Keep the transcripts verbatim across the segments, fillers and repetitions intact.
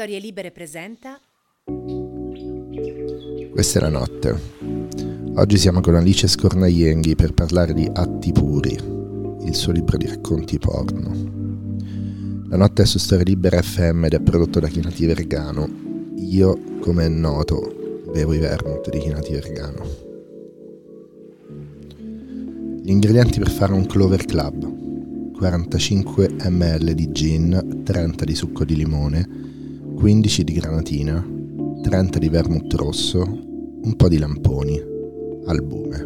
Storie Libere presenta. Questa è la notte. Oggi siamo con Alice Scornajenghi per parlare di Atti Puri, il suo libro di racconti porno. La notte è su Storie Libere F M ed è prodotto da Chinati Vergano. Io, come è noto, bevo i vermouth di Chinati Vergano. Gli ingredienti per fare un Clover club: quarantacinque millilitri di gin, trenta di succo di limone, quindici di granatina, trenta di vermouth rosso, un po' di lamponi, albume.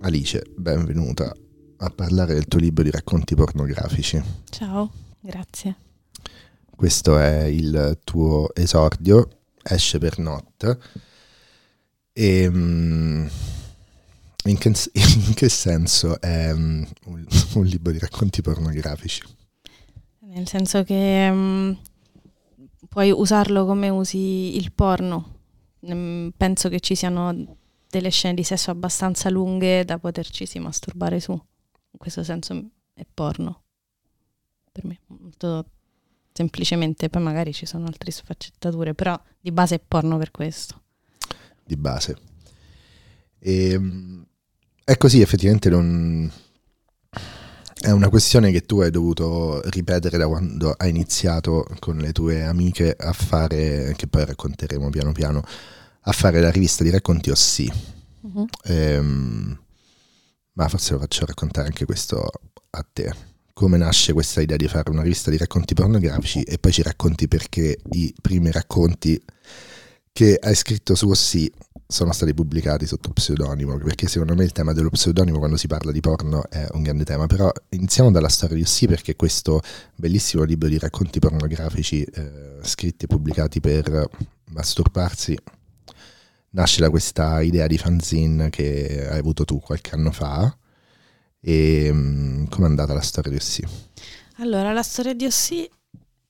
Alice, benvenuta a parlare del tuo libro di racconti pornografici. Ciao, grazie. Questo è il tuo esordio, esce per Not. E... Mm, In che, in che senso è um, un, un libro di racconti pornografici? Nel senso che um, puoi usarlo come usi il porno. Mm, penso che ci siano delle scene di sesso abbastanza lunghe da poterci si masturbare su. In questo senso è porno. Per me molto semplicemente, poi magari ci sono altre sfaccettature, però di base è porno per questo. Di base. E... è così, effettivamente non... è una questione che tu hai dovuto ripetere da quando hai iniziato con le tue amiche a fare, che poi racconteremo piano piano, a fare la rivista di racconti Ossì. Uh-huh. Ehm, ma forse lo faccio raccontare anche questo a te. Come nasce questa idea di fare una rivista di racconti pornografici e poi ci racconti perché i primi racconti che hai scritto su Ossì sono stati pubblicati sotto pseudonimo, perché secondo me il tema dello pseudonimo quando si parla di porno è un grande tema. Però iniziamo dalla storia di Ossì, perché questo bellissimo libro di racconti pornografici eh, scritti e pubblicati per masturbarsi nasce da questa idea di fanzine che hai avuto tu qualche anno fa. E um, com'è andata la storia di Ossì? Allora, la storia di Ossì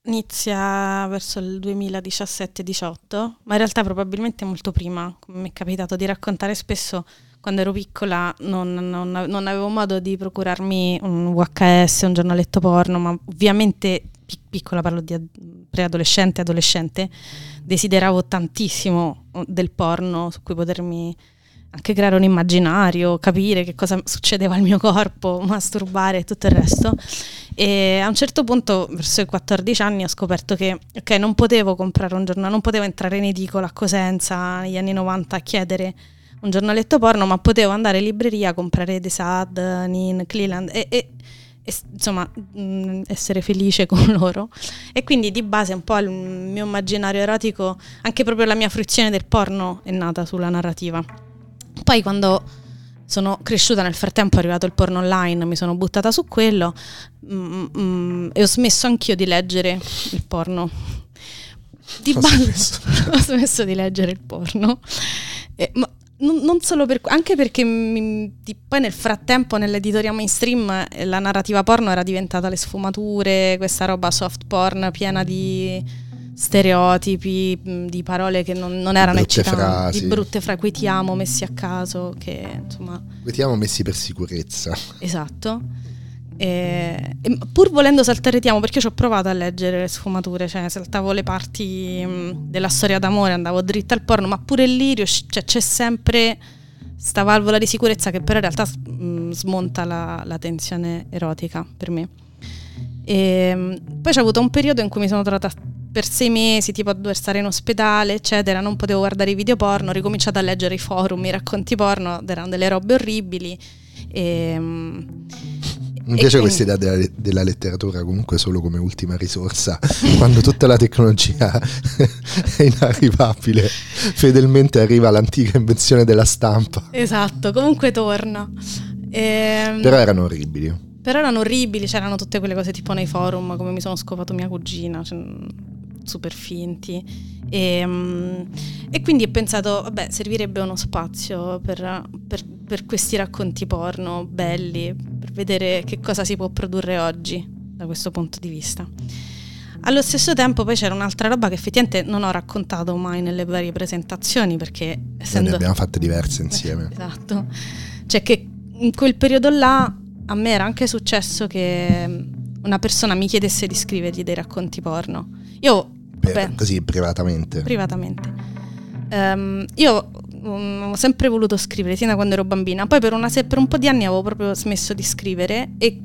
inizia verso il duemiladiciassette diciotto, ma in realtà probabilmente molto prima. Come mi è capitato di raccontare spesso, quando ero piccola non, non, non avevo modo di procurarmi un V H S, un giornaletto porno, ma ovviamente, piccola, parlo di preadolescente, adolescente, desideravo tantissimo del porno su cui potermi anche creare un immaginario, capire che cosa succedeva al mio corpo, masturbare e tutto il resto. E a un certo punto, verso i quattordici anni, ho scoperto che ok, non potevo comprare un giornale, non potevo entrare in edicola a Cosenza negli anni novanta a chiedere un giornaletto porno, ma potevo andare in libreria a comprare The Sad, Nin, Cleland e, e, e insomma mh, essere felice con loro. E quindi di base un po' il mio immaginario erotico, anche proprio la mia fruizione del porno, è nata sulla narrativa. Poi quando sono cresciuta, nel frattempo è arrivato il porno online, mi sono buttata su quello mm, mm, e ho smesso anch'io di leggere il porno. Di ho, base, smesso. ho smesso di leggere il porno. Eh, ma non, non solo per, anche perché mi, di, poi nel frattempo nell'editoria mainstream la narrativa porno era diventata le sfumature, questa roba soft porn piena di stereotipi, di parole che non, non erano eccitanti, di brutte fra cui ti amo messi a caso, che insomma ti amo messi per sicurezza, esatto. E, e pur volendo saltare ti amo, perché ci ho provato a leggere le sfumature, cioè saltavo le parti mh, della storia d'amore, andavo dritta al porno, ma pure lì riusci- cioè, c'è sempre sta valvola di sicurezza che però in realtà mh, smonta la, la tensione erotica per me. E, mh, poi c'è avuto un periodo in cui mi sono trovata per sei mesi, tipo a dover stare in ospedale, eccetera, non potevo guardare i video porno, ho ricominciato a leggere i forum, i racconti porno, erano delle robe orribili. E, mi piace questa idea della, della letteratura comunque solo come ultima risorsa, quando tutta la tecnologia è inarrivabile, fedelmente arriva l'antica invenzione della stampa. Esatto, comunque torna. E, però erano orribili. Però erano orribili, c'erano tutte quelle cose tipo nei forum, come mi sono scopato mia cugina, cioè, super finti. E, um, e quindi ho pensato, vabbè, servirebbe uno spazio per, per, per questi racconti porno belli, per vedere che cosa si può produrre oggi da questo punto di vista. Allo stesso tempo poi c'era un'altra roba che effettivamente non ho raccontato mai nelle varie presentazioni, perché essendo... ne abbiamo fatte diverse insieme. Esatto, cioè che in quel periodo là a me era anche successo che una persona mi chiedesse di scrivergli dei racconti porno. Io per, vabbè, così privatamente. Privatamente. Um, io um, ho sempre voluto scrivere, sin da quando ero bambina. Poi per, una, per un po' di anni avevo proprio smesso di scrivere e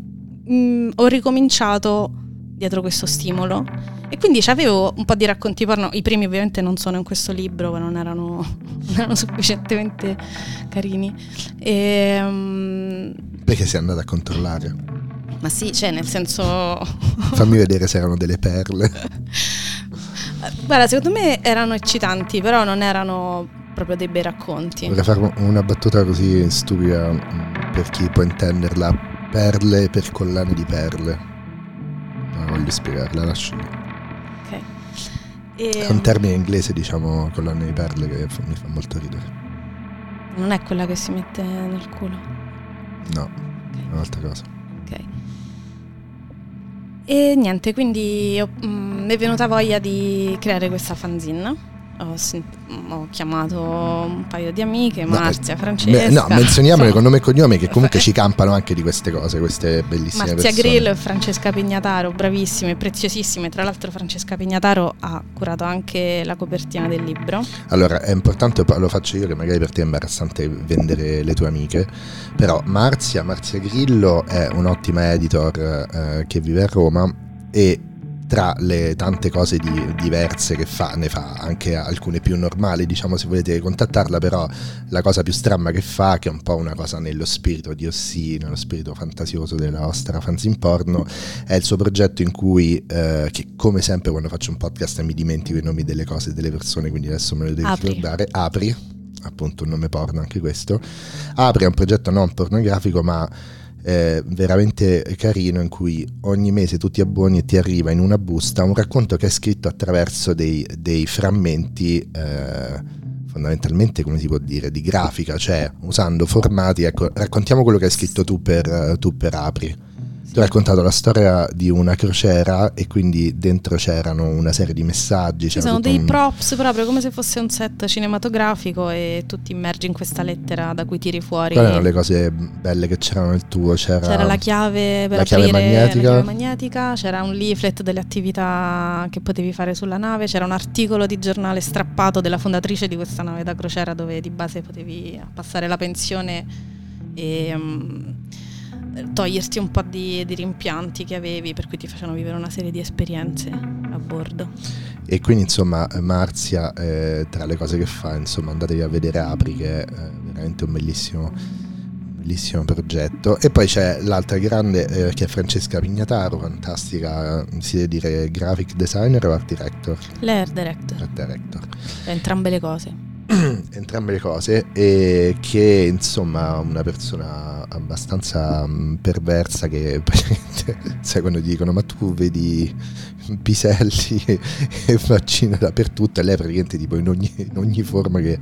um, ho ricominciato dietro questo stimolo. E quindi avevo un po' di racconti porno. I primi ovviamente non sono in questo libro, ma non erano, non erano sufficientemente carini. E, um, perché sei andata a controllare? Ma sì, cioè nel senso... Fammi vedere se erano delle perle. Guarda, secondo me erano eccitanti, però non erano proprio dei bei racconti. Vorrei fare una battuta così stupida per chi può intenderla. Perle per collane di perle. Non voglio spiegarla, lascio. Ok. E... È un termine inglese, diciamo, collane di perle, che mi fa molto ridere. Non è quella che si mette nel culo? No, okay. Un'altra cosa. Ok. E niente, quindi io, mh, mi è venuta voglia di creare questa fanzine. Ho, sent- ho chiamato un paio di amiche, no, Marzia, Francesca. Me, no, menzioniamole con nome e cognome, che comunque ci campano anche di queste cose, queste bellissime Marzia persone. Marzia Grillo e Francesca Pignataro, bravissime, preziosissime. Tra l'altro Francesca Pignataro ha curato anche la copertina del libro. Allora, è importante, lo faccio io che magari per te è imbarazzante vendere le tue amiche, però Marzia, Marzia Grillo è un'ottima editor eh, che vive a Roma e tra le tante cose di, diverse che fa, ne fa anche alcune più normali, diciamo, se volete contattarla, però la cosa più stramma che fa, che è un po' una cosa nello spirito di Ossì, nello spirito fantasioso della nostra fanzine porno, è il suo progetto in cui, eh, che come sempre quando faccio un podcast mi dimentico i nomi delle cose e delle persone, quindi adesso me lo devi Apri. ricordare, Apri, appunto un nome porno anche questo, Apri è un progetto non pornografico ma... Eh, veramente carino, in cui ogni mese tu ti abboni e ti arriva in una busta un racconto che è scritto attraverso dei, dei frammenti eh, fondamentalmente, come si può dire, di grafica, cioè usando formati, ecco, raccontiamo quello che hai scritto tu per, tu per Apri. Ti ho raccontato la storia di una crociera e quindi dentro c'erano una serie di messaggi. Ci sono dei un... props proprio come se fosse un set cinematografico e tu ti immergi in questa lettera da cui tiri fuori. Quali erano le cose belle che c'erano nel tuo? C'era, c'era la chiave per la aprire, chiave magnetica. La chiave magnetica, c'era un leaflet delle attività che potevi fare sulla nave, c'era un articolo di giornale strappato della fondatrice di questa nave da crociera dove di base potevi passare la pensione e... Um, toglierti un po' di, di rimpianti che avevi, per cui ti facevano vivere una serie di esperienze a bordo. E quindi insomma Marzia eh, tra le cose che fa, insomma, andatevi a vedere Apri, che è veramente un bellissimo bellissimo progetto. E poi c'è l'altra grande eh, che è Francesca Pignataro, fantastica, si deve dire graphic designer o art director? L'art director, art director. entrambe le cose entrambe le cose e che insomma una persona abbastanza mh, perversa, che sai quando ti dicono ma tu vedi piselli e vaccine dappertutto, e lei praticamente tipo in ogni, in ogni forma che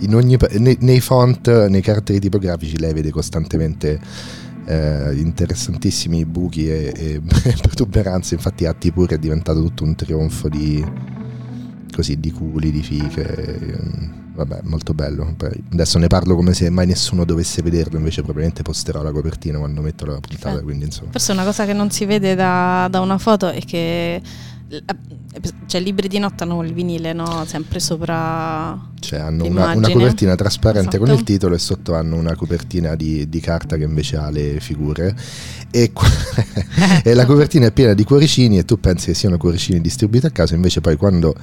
in ogni, nei, nei font, nei caratteri tipografici lei vede costantemente eh, interessantissimi buchi e, e protuberanze. Infatti Atti Puri è diventato tutto un trionfo di così, di culi, di fiche, vabbè, molto bello. Adesso ne parlo come se mai nessuno dovesse vederlo, invece probabilmente posterò la copertina quando metto la puntata, eh, quindi insomma. Forse una cosa che non si vede da, da una foto è che cioè libri di Not hanno il vinile, no? Sempre sopra, cioè hanno una, una copertina trasparente, esatto, con il titolo, e sotto hanno una copertina di, di carta che invece ha le figure e, e la copertina è piena di cuoricini e tu pensi che siano cuoricini distribuiti a caso, invece poi quando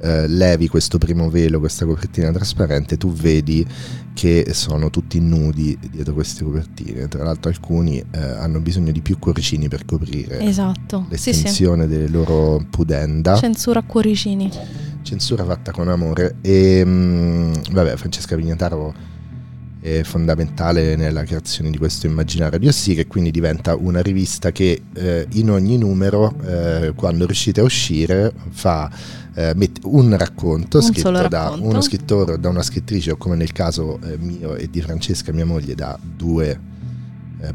Uh, levi questo primo velo, questa copertina trasparente, tu vedi che sono tutti nudi dietro queste copertine. Tra l'altro alcuni uh, hanno bisogno di più cuoricini per coprire, esatto, l'estensione, sì, sì, delle loro pudenda. Censura cuoricini, censura fatta con amore. E mh, vabbè, Francesca Pignataro è fondamentale nella creazione di questo immaginario di Ossì, che quindi diventa una rivista che eh, in ogni numero eh, quando riuscite a uscire fa un racconto un scritto racconto. da uno scrittore o da una scrittrice, o come nel caso mio e di Francesca, mia moglie, da due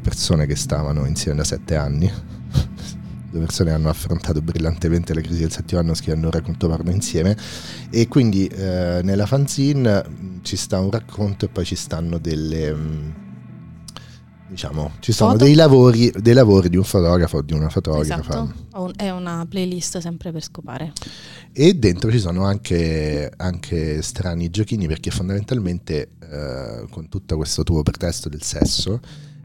persone che stavano insieme da sette anni. Due persone hanno affrontato brillantemente la crisi del settimo anno scrivendo un racconto porno insieme. E quindi eh, nella fanzine ci sta un racconto e poi ci stanno delle... diciamo, ci sono dei lavori, dei lavori di un fotografo o di una fotografa. Esatto. È una playlist sempre per scopare. E dentro ci sono anche, anche strani giochini, perché fondamentalmente eh, con tutto questo tuo pretesto del sesso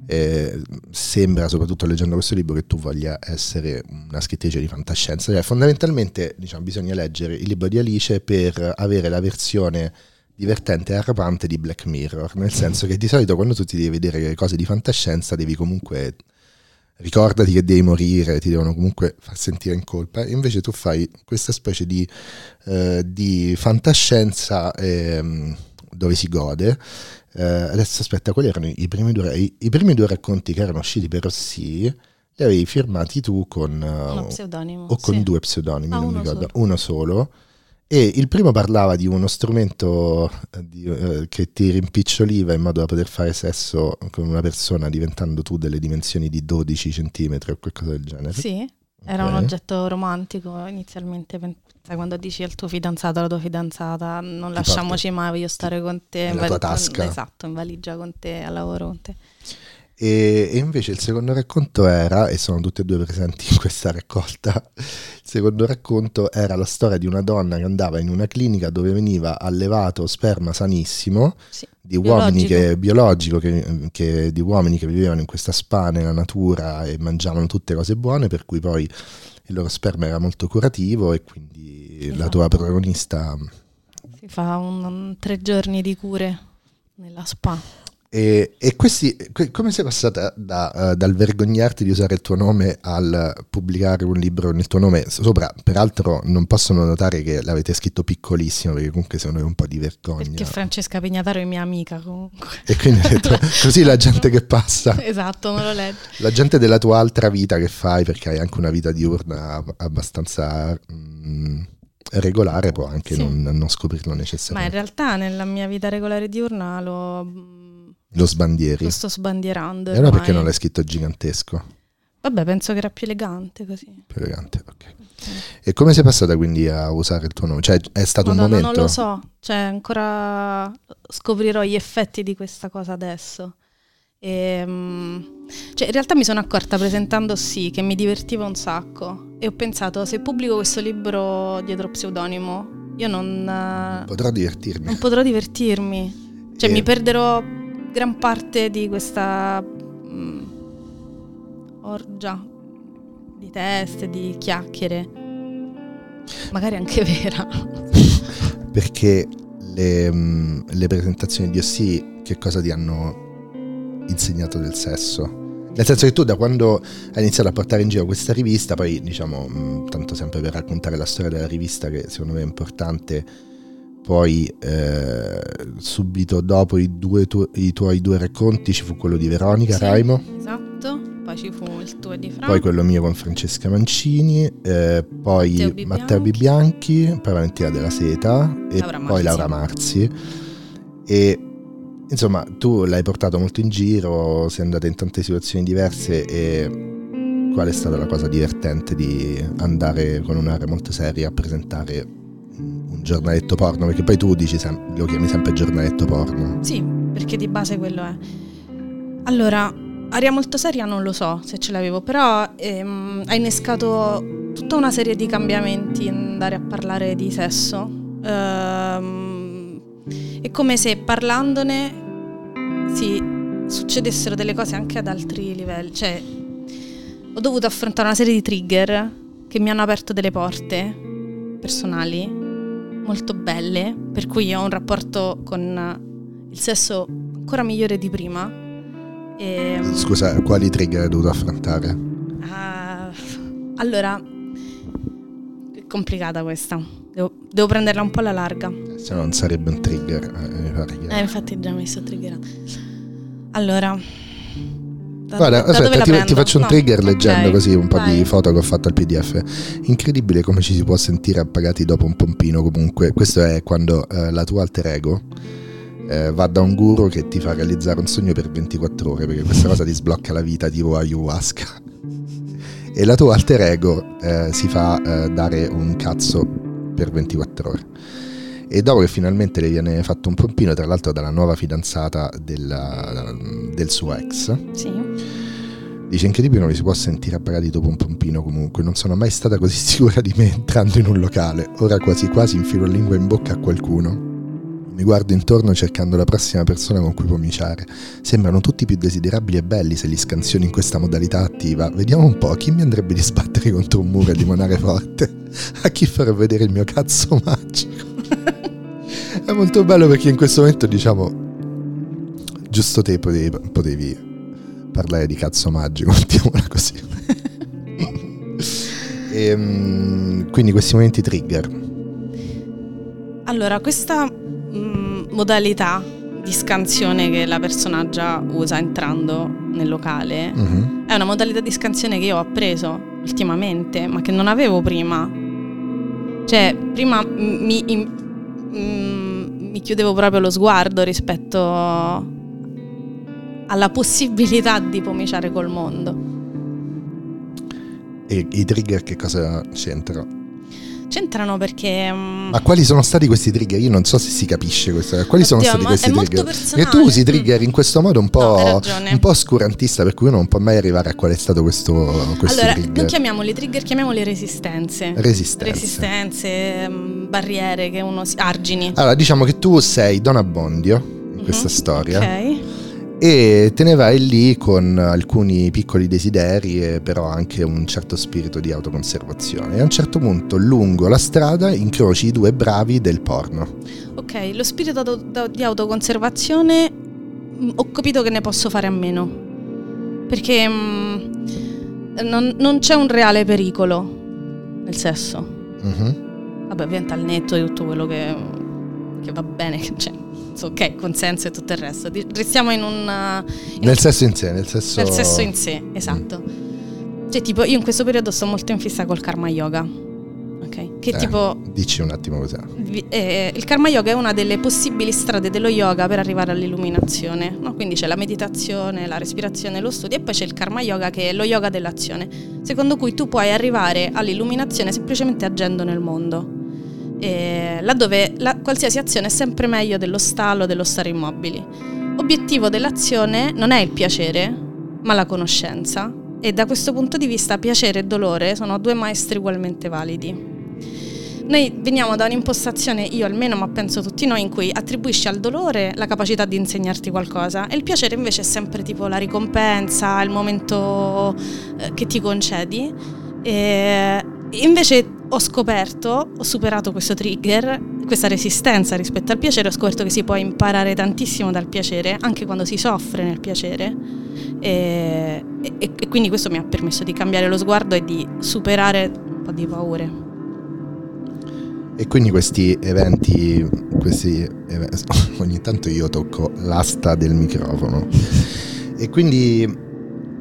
eh, sembra, soprattutto leggendo questo libro, che tu voglia essere una scrittrice di fantascienza. Cioè, fondamentalmente, diciamo, bisogna leggere il libro di Alice per avere la versione divertente e arrapante di Black Mirror, nel senso che di solito quando tu ti devi vedere cose di fantascienza devi comunque ricordati che devi morire, ti devono comunque far sentire in colpa, e invece tu fai questa specie di, eh, di fantascienza eh, dove si gode. Eh, adesso aspetta, quali erano i primi due, i, i primi due racconti che erano usciti per Ossì? Li avevi firmati tu con uno pseudonimo, o con sì. due pseudonimi, ah, non mi ricordo, solo. uno solo. E il primo parlava di uno strumento di, eh, che ti rimpiccioliva in modo da poter fare sesso con una persona, diventando tu delle dimensioni di dodici centimetri o qualcosa del genere. Sì, okay. Era un oggetto romantico inizialmente. Quando dici al tuo fidanzato, alla tua fidanzata, non ti lasciamoci mai, voglio stare con te. Nella in val- tua tasca. Con, esatto, in valigia con te, al lavoro con te. E invece il secondo racconto era, e sono tutti e due presenti in questa raccolta, il secondo racconto era la storia di una donna che andava in una clinica dove veniva allevato sperma sanissimo, sì, di biologico. uomini che, biologico che, che di uomini che vivevano in questa spa nella natura e mangiavano tutte cose buone, per cui poi il loro sperma era molto curativo, e quindi esatto. La tua protagonista si fa un, un, tre giorni di cure nella spa. E, e questi, come sei passata da, uh, dal vergognarti di usare il tuo nome al pubblicare un libro nel tuo nome sopra? Peraltro non possono notare che l'avete scritto piccolissimo, perché comunque secondo me è un po' di vergogna. Perché Francesca Pignataro è mia amica comunque. E quindi ho detto, così la gente che passa. Esatto, non lo leggo. La gente della tua altra vita che fai, perché hai anche una vita diurna abbastanza... Mm, regolare può anche sì. non, non scoprirlo necessariamente. Ma in realtà nella mia vita regolare diurna lo... Lo sbandieri. Lo sto sbandierando. E allora perché non l'hai scritto gigantesco? Vabbè, penso che era più elegante così. Più elegante, ok. okay. E come sei passata quindi a usare il tuo nome? Cioè, è stato Madonna, un momento? Non lo so, cioè ancora scoprirò gli effetti di questa cosa adesso. E, cioè, in realtà mi sono accorta presentando sì che mi divertiva un sacco, e ho pensato, se pubblico questo libro dietro pseudonimo io non... Potrò divertirmi. Non potrò divertirmi. Cioè e... mi perderò... gran parte di questa mh, orgia di teste, di chiacchiere, magari anche vera. Perché le, mh, le presentazioni di Ossì che cosa ti hanno insegnato del sesso? Nel senso che tu, da quando hai iniziato a portare in giro questa rivista, poi diciamo, mh, tanto sempre per raccontare la storia della rivista, che secondo me è importante, poi eh, subito dopo i, due tu- i tuoi due racconti ci fu quello di Veronica sì, Raimo, esatto, poi ci fu il tuo di Franco, poi quello mio con Francesca Mancini, eh, poi B. Matteo B. Bianchi, poi Valentina della Seta e Laura poi Laura Marzi. E insomma tu l'hai portato molto in giro, sei andata in tante situazioni diverse. E qual è stata la cosa divertente di andare con un'area molto seria a presentare un giornaletto porno? Perché poi tu dici sem- lo chiami sempre giornaletto porno. Sì, perché di base quello è. Allora, aria molto seria non lo so se ce l'avevo, però ehm, ha innescato tutta una serie di cambiamenti andare a parlare di sesso. Ehm, è come se parlandone si succedessero delle cose anche ad altri livelli. Cioè, ho dovuto affrontare una serie di trigger che mi hanno aperto delle porte personali molto belle, per cui io ho un rapporto con il sesso ancora migliore di prima. E, scusa, quali trigger hai dovuto affrontare? Uh, allora, è complicata questa, devo, devo prenderla un po' alla larga, se no non sarebbe un trigger, eh, mi pare che... eh, infatti già mi sto triggerando. Allora da, guarda, da aspetta, ti, ti faccio un no. trigger leggendo okay. così un po' Vai. di foto che ho fatto al P D F. Incredibile come ci si può sentire appagati dopo un pompino. Comunque questo è quando eh, la tua alter ego eh, va da un guru che ti fa realizzare un sogno per ventiquattro ore, perché questa cosa ti sblocca la vita tipo ayahuasca. E la tua alter ego eh, si fa eh, dare un cazzo per ventiquattro ore. e dopo che finalmente le viene fatto un pompino, tra l'altro dalla nuova fidanzata della, del suo ex, sì, dice: incredibile, non li si può sentire apparati dopo un pompino. Comunque non sono mai stata così sicura di me entrando in un locale, ora quasi quasi infilo la lingua in bocca a qualcuno, mi guardo intorno cercando la prossima persona con cui cominciare, sembrano tutti più desiderabili e belli se li scansioni in questa modalità attiva, vediamo un po' chi mi andrebbe di sbattere contro un muro e di limonare forte, a chi farò vedere il mio cazzo magico. È molto bello perché in questo momento, diciamo, giusto te potevi, potevi parlare di cazzo magico, mettiamola così. E, um, quindi questi momenti trigger. Allora, questa mh, modalità di scansione che la personaggia usa entrando nel locale, mm-hmm, è una modalità di scansione che io ho appreso ultimamente, ma che non avevo prima. Cioè, prima mi, in, mh, mi chiudevo proprio lo sguardo rispetto alla possibilità di pomiciare col mondo. E i trigger che cosa c'entrano? C'entrano perché... Um... Ma quali sono stati questi trigger? Io non so se si capisce questo. Quali Oddio, sono stati questi trigger? Perché tu usi trigger in questo modo un po', no, un po' oscurantista, per cui uno non può mai arrivare a qual è stato questo, questo allora, trigger. Allora, non chiamiamoli trigger, chiamiamoli resistenze. Resistenze. Resistenze, barriere che uno si... argini. Allora, diciamo che tu sei Don Abbondio in mm-hmm. questa storia. Ok. E te ne vai lì con alcuni piccoli desideri, e però anche un certo spirito di autoconservazione. E a un certo punto, lungo la strada, incroci i due bravi del porno. Ok, lo spirito di autoconservazione ho capito che ne posso fare a meno, perché mh, non, non c'è un reale pericolo nel sesso. Mm-hmm. Vabbè, ovviamente al netto di tutto quello che, che va bene, che c'è. Ok, consenso e tutto il resto. Restiamo in un... In nel sesso in sé, nel sesso... Nel sesso in sé, esatto. Mm. Cioè, tipo, io in questo periodo sto molto in fissa col karma yoga. Ok? Che eh, tipo... Dici un attimo cos'è. Eh, il karma yoga è una delle possibili strade dello yoga per arrivare all'illuminazione, no? Quindi c'è la meditazione, la respirazione, lo studio, e poi c'è il karma yoga, che è lo yoga dell'azione, secondo cui tu puoi arrivare all'illuminazione semplicemente agendo nel mondo. Eh, laddove la, qualsiasi azione è sempre meglio dello stallo, dello stare immobili. Obiettivo dell'azione non è il piacere, ma la conoscenza, e da questo punto di vista piacere e dolore sono due maestri ugualmente validi. Noi veniamo da un'impostazione, io almeno, ma penso tutti noi, in cui attribuisci al dolore la capacità di insegnarti qualcosa, e il piacere invece è sempre tipo la ricompensa, il momento eh, che ti concedi. E invece ho scoperto, ho superato questo trigger, questa resistenza rispetto al piacere, ho scoperto che si può imparare tantissimo dal piacere, anche quando si soffre nel piacere, e, e, e quindi questo mi ha permesso di cambiare lo sguardo e di superare un po' di paure. E quindi questi eventi, questi eventi, ogni tanto io tocco l'asta del microfono, e quindi...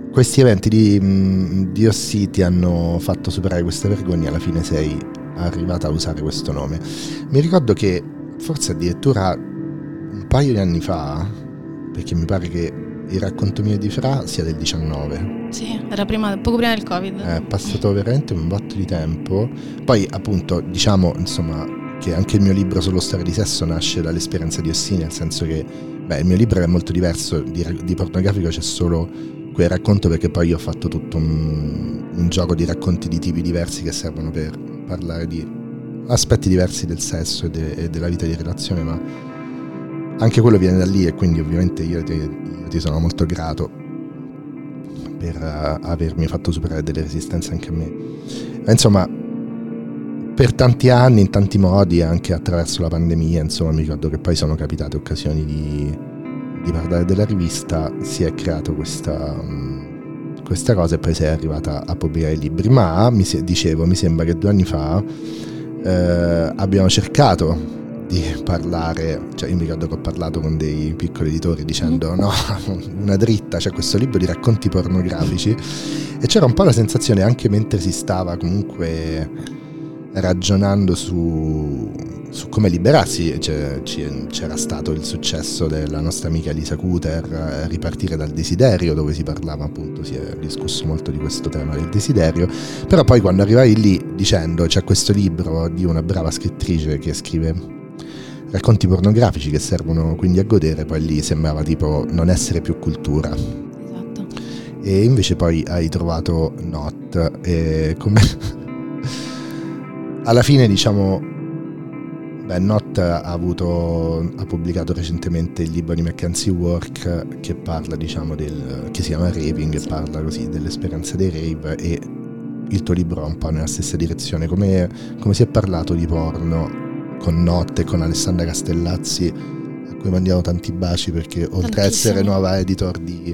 Questi eventi di, di Ossì ti hanno fatto superare questa vergogna, alla fine sei arrivata a usare questo nome. Mi ricordo che forse addirittura un paio di anni fa, perché mi pare che il racconto mio di Fra sia del diciannove. Sì, era prima, poco prima del Covid. È passato veramente un botto di tempo. Poi appunto diciamo insomma che anche il mio libro sullo storia di sesso nasce dall'esperienza di Ossì, nel senso che beh, il mio libro è molto diverso, di, di pornografico c'è solo... quel racconto, perché poi io ho fatto tutto un, un gioco di racconti di tipi diversi che servono per parlare di aspetti diversi del sesso e, de, e della vita di relazione, ma anche quello viene da lì, e quindi ovviamente io ti, io ti sono molto grato per uh, avermi fatto superare delle resistenze anche a me. E insomma, per tanti anni, in tanti modi, anche attraverso la pandemia, insomma mi ricordo che poi sono capitate occasioni di... di parlare della rivista, si è creato questa, questa cosa, e poi sei arrivata a pubblicare i libri. Ma mi se, dicevo, mi sembra che due anni fa eh, abbiamo cercato di parlare, cioè io mi ricordo che ho parlato con dei piccoli editori dicendo no, una dritta, c'è cioè questo libro di racconti pornografici, e c'era un po' la sensazione, anche mentre si stava comunque ragionando su, su come liberarsi, cioè, c'era stato il successo della nostra amica Lisa Cuter, Ripartire dal desiderio, dove si parlava appunto, si è discusso molto di questo tema del desiderio, però poi quando arrivai lì dicendo c'è questo libro di una brava scrittrice che scrive racconti pornografici che servono quindi a godere, poi lì sembrava tipo non essere più cultura. Esatto. E invece poi hai trovato Not, e come alla fine diciamo, beh, Not ha avuto ha pubblicato recentemente il libro di McKenzie Wark che parla, diciamo, del che si chiama Raving, e parla così dell'esperienza dei rave, e il tuo libro è un po' nella stessa direzione. Come, come si è parlato di porno con Not e con Alessandra Castellazzi, a cui mandiamo tanti baci, perché oltre Tantissimo. a essere nuova editor di,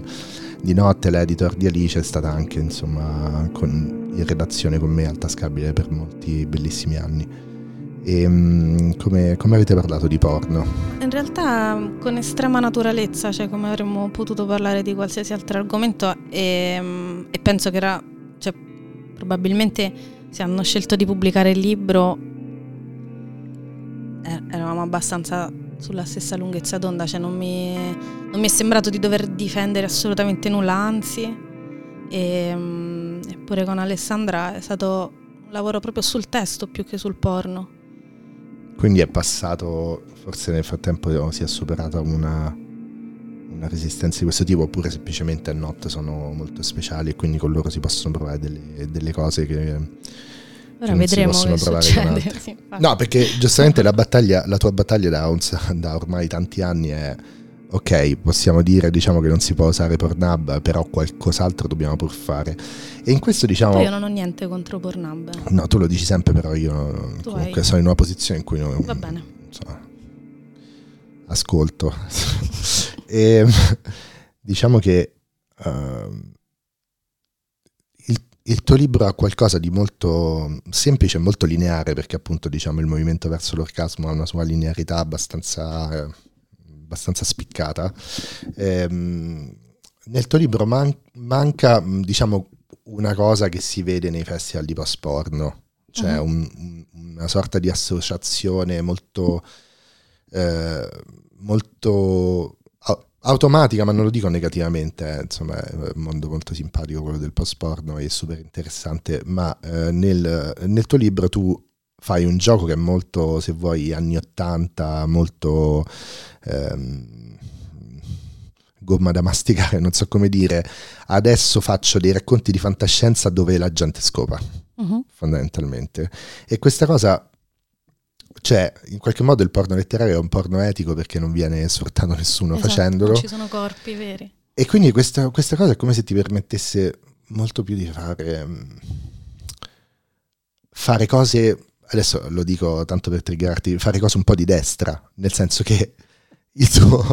di Not, l'editor di Alice, è stata anche, insomma, con, in redazione con me al Tascabile per molti bellissimi anni. E um, come, come avete parlato di porno? In realtà con estrema naturalezza, cioè come avremmo potuto parlare di qualsiasi altro argomento, e, um, e penso che era, cioè, probabilmente se hanno scelto di pubblicare il libro er- eravamo abbastanza sulla stessa lunghezza d'onda, cioè non mi, non mi è sembrato di dover difendere assolutamente nulla, anzi, e, um, eppure con Alessandra è stato un lavoro proprio sul testo più che sul porno. Quindi è passato, forse nel frattempo si è superata una, una resistenza di questo tipo, oppure semplicemente a Not sono molto speciali e quindi con loro si possono provare delle, delle cose che, che non si possono provare con altri. Sì, no, perché giustamente la battaglia, la tua battaglia da, da ormai tanti anni è: ok, possiamo dire, diciamo, che non si può usare Pornhub, però qualcos'altro dobbiamo pur fare. E in questo, diciamo, poi io non ho niente contro Pornhub. No, tu lo dici sempre, però io tu comunque hai... sono in una posizione in cui non, va bene, insomma, ascolto. E, diciamo che uh, il, il tuo libro ha qualcosa di molto semplice e molto lineare, perché appunto, diciamo, il movimento verso l'orgasmo ha una sua linearità abbastanza... Eh, abbastanza spiccata. Eh, nel tuo libro man- manca, diciamo, una cosa che si vede nei festival di post porno, cioè uh-huh. un, una sorta di associazione molto eh, molto a- automatica, ma non lo dico negativamente, eh, insomma è un mondo molto simpatico quello del post porno e super interessante, ma eh, nel, nel tuo libro tu fai un gioco che è molto, se vuoi, anni ottanta, molto ehm, gomma da masticare, non so come dire. Adesso faccio dei racconti di fantascienza dove la gente scopa, uh-huh. fondamentalmente. E questa cosa, cioè, in qualche modo il porno letterario è un porno etico, perché non viene sfruttato nessuno, esatto, facendolo. Non ci sono corpi veri. E quindi questa, questa cosa è come se ti permettesse molto più di fare, fare cose... Adesso lo dico tanto per triggerarti, fare cose un po' di destra, nel senso che il tuo,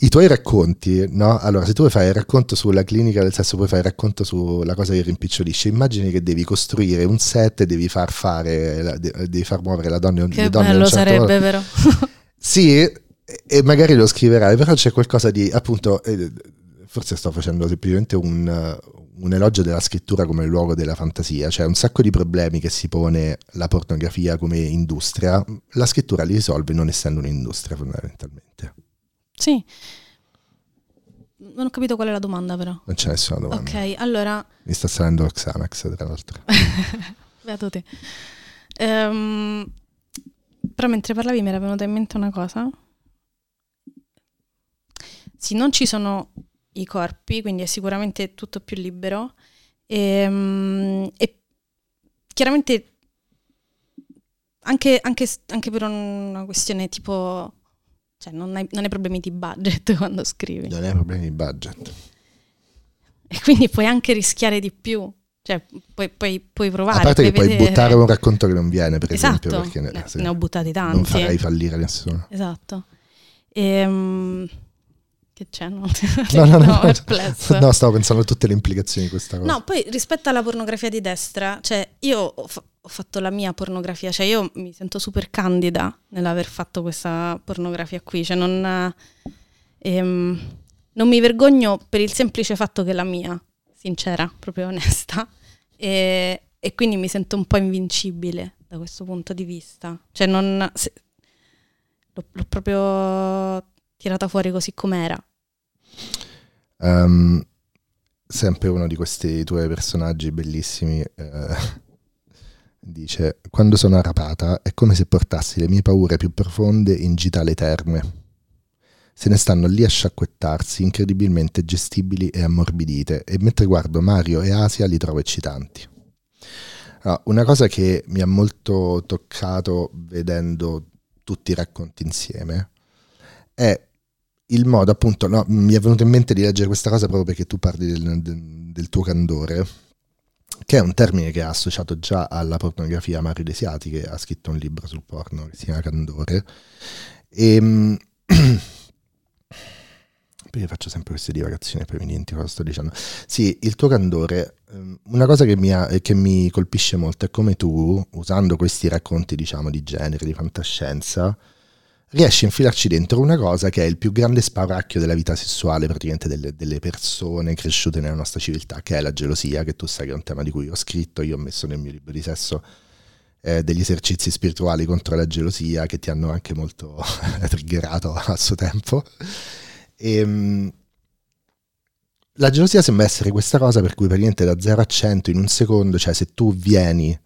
i tuoi racconti, no? Allora, se tu vuoi fare il racconto sulla clinica del sesso, puoi fare il racconto sulla cosa che rimpicciolisce, immagini che devi costruire un set, devi far fare, devi far muovere la donna, che le donne bello in un certo sarebbe modo. Vero? Sì, e magari lo scriverai, però c'è qualcosa di, appunto, forse sto facendo semplicemente un... un elogio della scrittura come luogo della fantasia, cioè un sacco di problemi che si pone la pornografia come industria, la scrittura li risolve non essendo un'industria, fondamentalmente. Sì. Non ho capito qual è la domanda, però. Non c'è nessuna domanda. Ok, allora... Mi sta salendo lo Xanax, tra l'altro. Beato te. Um, però mentre parlavi mi era venuta in mente una cosa. Sì, non ci sono... i corpi, quindi è sicuramente tutto più libero, e, e chiaramente anche, anche, anche per una questione tipo, cioè non hai, non hai problemi di budget quando scrivi, non hai problemi di budget e quindi puoi anche rischiare di più, cioè puoi, puoi, puoi provare, a parte puoi che vedere. Puoi buttare un racconto che non viene, per esatto, esempio, perché ne, ne, ne ho buttati tanti, non farai fallire nessuno, esatto. Ehm Che c'è? No, no, no, no, no, no, stavo pensando a tutte le implicazioni di questa cosa. No, poi rispetto alla pornografia di destra, cioè io ho, fa- ho fatto la mia pornografia, cioè io mi sento super candida nell'aver fatto questa pornografia qui, cioè non, ehm, non mi vergogno per il semplice fatto che è la mia, sincera, proprio onesta, e, e quindi mi sento un po' invincibile da questo punto di vista, cioè non... Se, l'ho, l'ho proprio... tirata fuori così com'era. Um, sempre uno di questi tuoi personaggi bellissimi, eh, dice: quando sono arrapata è come se portassi le mie paure più profonde in gita alle terme. Se ne stanno lì a sciacquettarsi, incredibilmente gestibili e ammorbidite, e mentre guardo Mario e Asia li trovo eccitanti. Allora, una cosa che mi ha molto toccato vedendo tutti i racconti insieme è il modo, appunto, no, mi è venuto in mente di leggere questa cosa proprio perché tu parli del, del, del tuo candore, che è un termine che è associato già alla pornografia. Mario Desiati, che ha scritto un libro sul porno che si chiama Candore, e perché faccio sempre queste divagazioni preminenti cosa sto dicendo. Sì, il tuo candore, una cosa che mi, ha, che mi colpisce molto è come tu, usando questi racconti, diciamo, di genere, di fantascienza, riesci a infilarci dentro una cosa che è il più grande spauracchio della vita sessuale praticamente delle, delle persone cresciute nella nostra civiltà, che è la gelosia, che tu sai che è un tema di cui ho scritto. Io ho messo nel mio libro di sesso degli esercizi spirituali contro la gelosia che ti hanno anche molto triggerato a suo tempo. E la gelosia sembra essere questa cosa per cui praticamente da zero a cento in un secondo, cioè se tu vieni,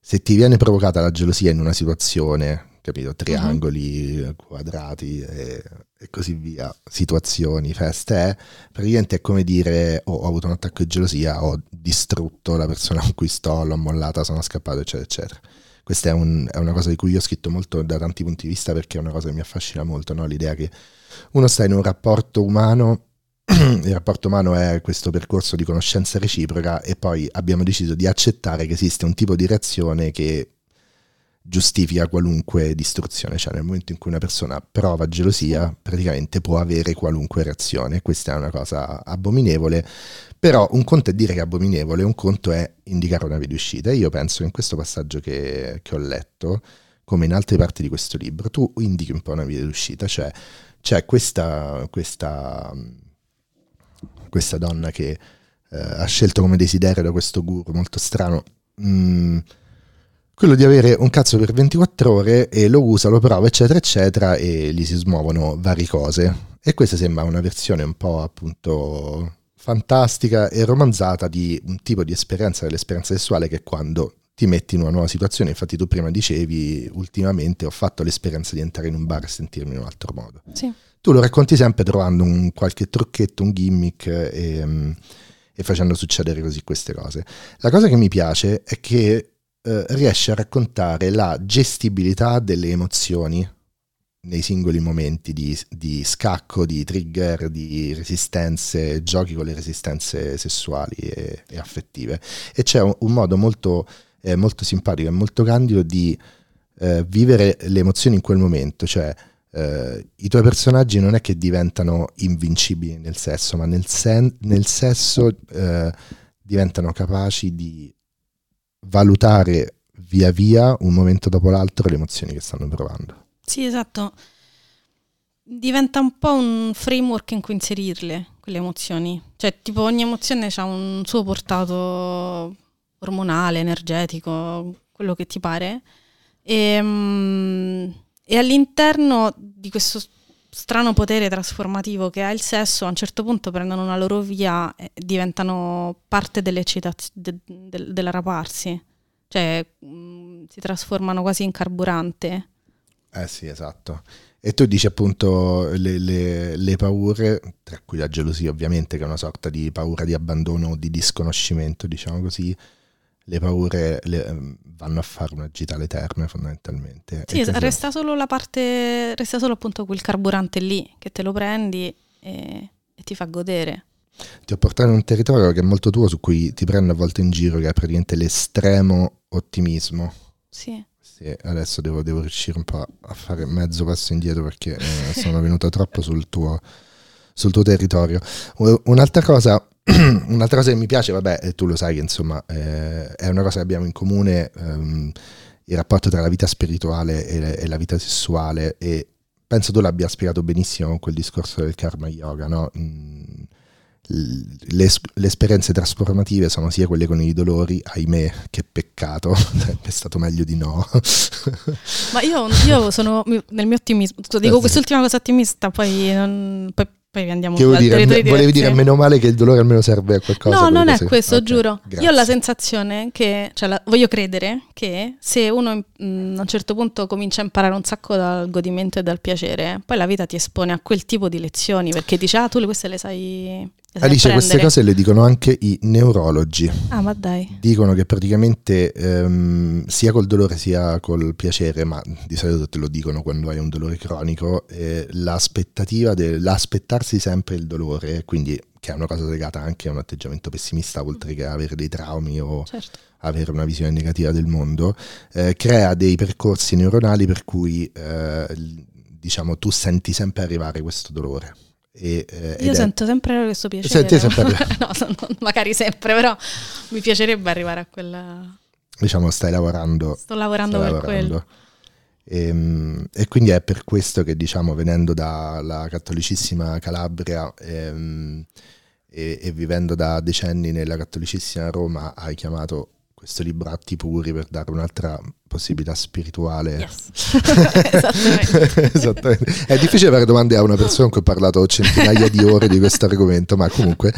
se ti viene provocata la gelosia in una situazione, capito, triangoli, uh-huh. quadrati e, e così via, situazioni, feste, eh, praticamente è come dire: oh, ho avuto un attacco di gelosia, ho distrutto la persona con cui sto, l'ho mollata, sono scappato, eccetera eccetera. Questa è, un, è una cosa di cui io ho scritto molto da tanti punti di vista, perché è una cosa che mi affascina molto, no? L'idea che uno sta in un rapporto umano, il rapporto umano è questo percorso di conoscenza reciproca, e poi abbiamo deciso di accettare che esiste un tipo di reazione che giustifica qualunque distruzione, cioè nel momento in cui una persona prova gelosia praticamente può avere qualunque reazione. Questa è una cosa abominevole, però un conto è dire che è abominevole, un conto è indicare una via di uscita. E io penso che in questo passaggio che, che ho letto, come in altre parti di questo libro, tu indichi un po' una via di uscita, cioè c'è questa, questa, questa donna che eh, ha scelto come desiderio da questo guru molto strano mm, quello di avere un cazzo per ventiquattro ore, e lo usa, lo prova, eccetera eccetera, e gli si smuovono varie cose. E questa sembra una versione un po', appunto, fantastica e romanzata di un tipo di esperienza, dell'esperienza sessuale, che è quando ti metti in una nuova situazione. Infatti tu prima dicevi: ultimamente ho fatto l'esperienza di entrare in un bar e sentirmi in un altro modo. Sì. Tu lo racconti sempre trovando un qualche trucchetto, un gimmick, e, e facendo succedere così queste cose. La cosa che mi piace è che eh, riesce a raccontare la gestibilità delle emozioni nei singoli momenti di, di scacco, di trigger, di resistenze, giochi con le resistenze sessuali e, e affettive. E c'è un, un modo molto... è molto simpatico e molto candido di eh, vivere le emozioni in quel momento, cioè eh, i tuoi personaggi non è che diventano invincibili nel sesso, ma nel, sen- nel sesso eh, diventano capaci di valutare via via, un momento dopo l'altro, le emozioni che stanno provando. Sì, esatto, diventa un po' un framework in cui inserirle quelle emozioni, cioè tipo ogni emozione ha un suo portato ormonale, energetico, quello che ti pare, e, um, e all'interno di questo strano potere trasformativo che ha il sesso, a un certo punto prendono una loro via e diventano parte dell'eccitaz- de- de- dell'arraparsi, cioè um, si trasformano quasi in carburante. Eh sì, esatto. E tu dici, appunto, le, le, le paure, tra cui la gelosia ovviamente, che è una sorta di paura di abbandono o di disconoscimento, diciamo così. Le paure le, vanno a fare una gita alle terme, fondamentalmente. Sì, esatto, resta solo la parte, resta solo appunto quel carburante lì, che te lo prendi e, e ti fa godere. Ti ho portato in un territorio che è molto tuo, su cui ti prendo a volte in giro, che è praticamente l'estremo ottimismo. Sì. Sì, adesso devo, devo riuscire un po' a fare mezzo passo indietro, perché eh, sono venuto troppo sul tuo, sul tuo territorio. Un'altra cosa... Un'altra cosa che mi piace, vabbè, tu lo sai che insomma eh, è una cosa che abbiamo in comune, ehm, il rapporto tra la vita spirituale e, e la vita sessuale, e penso tu l'abbia spiegato benissimo con quel discorso del karma yoga, no? Mm, le, le esperienze trasformative sono sia quelle con i dolori, ahimè, che peccato, è stato meglio di no. Ma io, io sono nel mio ottimismo, dico quest'ultima cosa ottimista, poi... Non, poi poi andiamo che vuol dire, volevi direzioni. Dire meno male che il dolore almeno serve a qualcosa. No, non è questo, okay, giuro. Grazie. Io ho la sensazione che, cioè la, voglio credere che se uno mh, a un certo punto comincia a imparare un sacco dal godimento e dal piacere, poi la vita ti espone a quel tipo di lezioni, perché dici, ah, tu queste le sai... Alice, queste cose le dicono anche i neurologi. Ah, ma dai. Dicono che praticamente ehm, sia col dolore sia col piacere, ma di solito te lo dicono quando hai un dolore cronico, eh, l'aspettativa de- l'aspettarsi sempre il dolore, quindi che è una cosa legata anche a un atteggiamento pessimista, oltre che avere dei traumi o certo. avere una visione negativa del mondo, eh, crea dei percorsi neuronali per cui eh, diciamo tu senti sempre arrivare questo dolore. E, eh, io sento è... sempre questo piacere, senti, sempre... no, no, magari sempre, però mi piacerebbe arrivare a quella, diciamo, stai lavorando sto lavorando per lavorando. quello e, e quindi è per questo che, diciamo, venendo dalla cattolicissima Calabria e, e, e vivendo da decenni nella cattolicissima Roma, hai chiamato questo libro Atti Puri per dare un'altra possibilità spirituale. Yes. Esattamente. Esattamente. È difficile fare domande a una persona con cui ho parlato centinaia di ore di questo argomento, ma comunque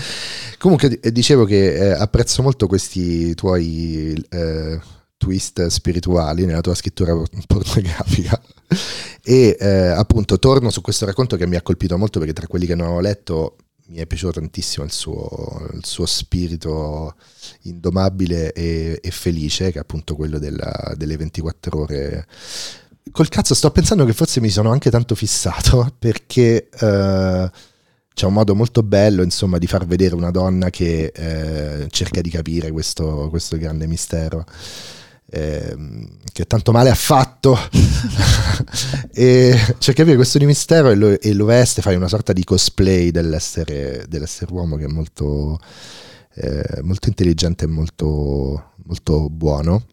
comunque dicevo che eh, apprezzo molto questi tuoi eh, twist spirituali nella tua scrittura pornografica. E eh, appunto torno su questo racconto che mi ha colpito molto, perché tra quelli che non ho letto mi è piaciuto tantissimo il suo, il suo spirito indomabile e, e felice, che è appunto quello della, delle ventiquattro ore. Col cazzo sto pensando che forse mi sono anche tanto fissato, perché eh, c'è un modo molto bello, insomma, di far vedere una donna che eh, cerca di capire questo, questo grande mistero. Ehm, che tanto male ha fatto e cerca di capire questo mistero e lo, e lo veste, fai una sorta di cosplay dell'essere, dell'essere uomo, che è molto, eh, molto intelligente e molto, molto buono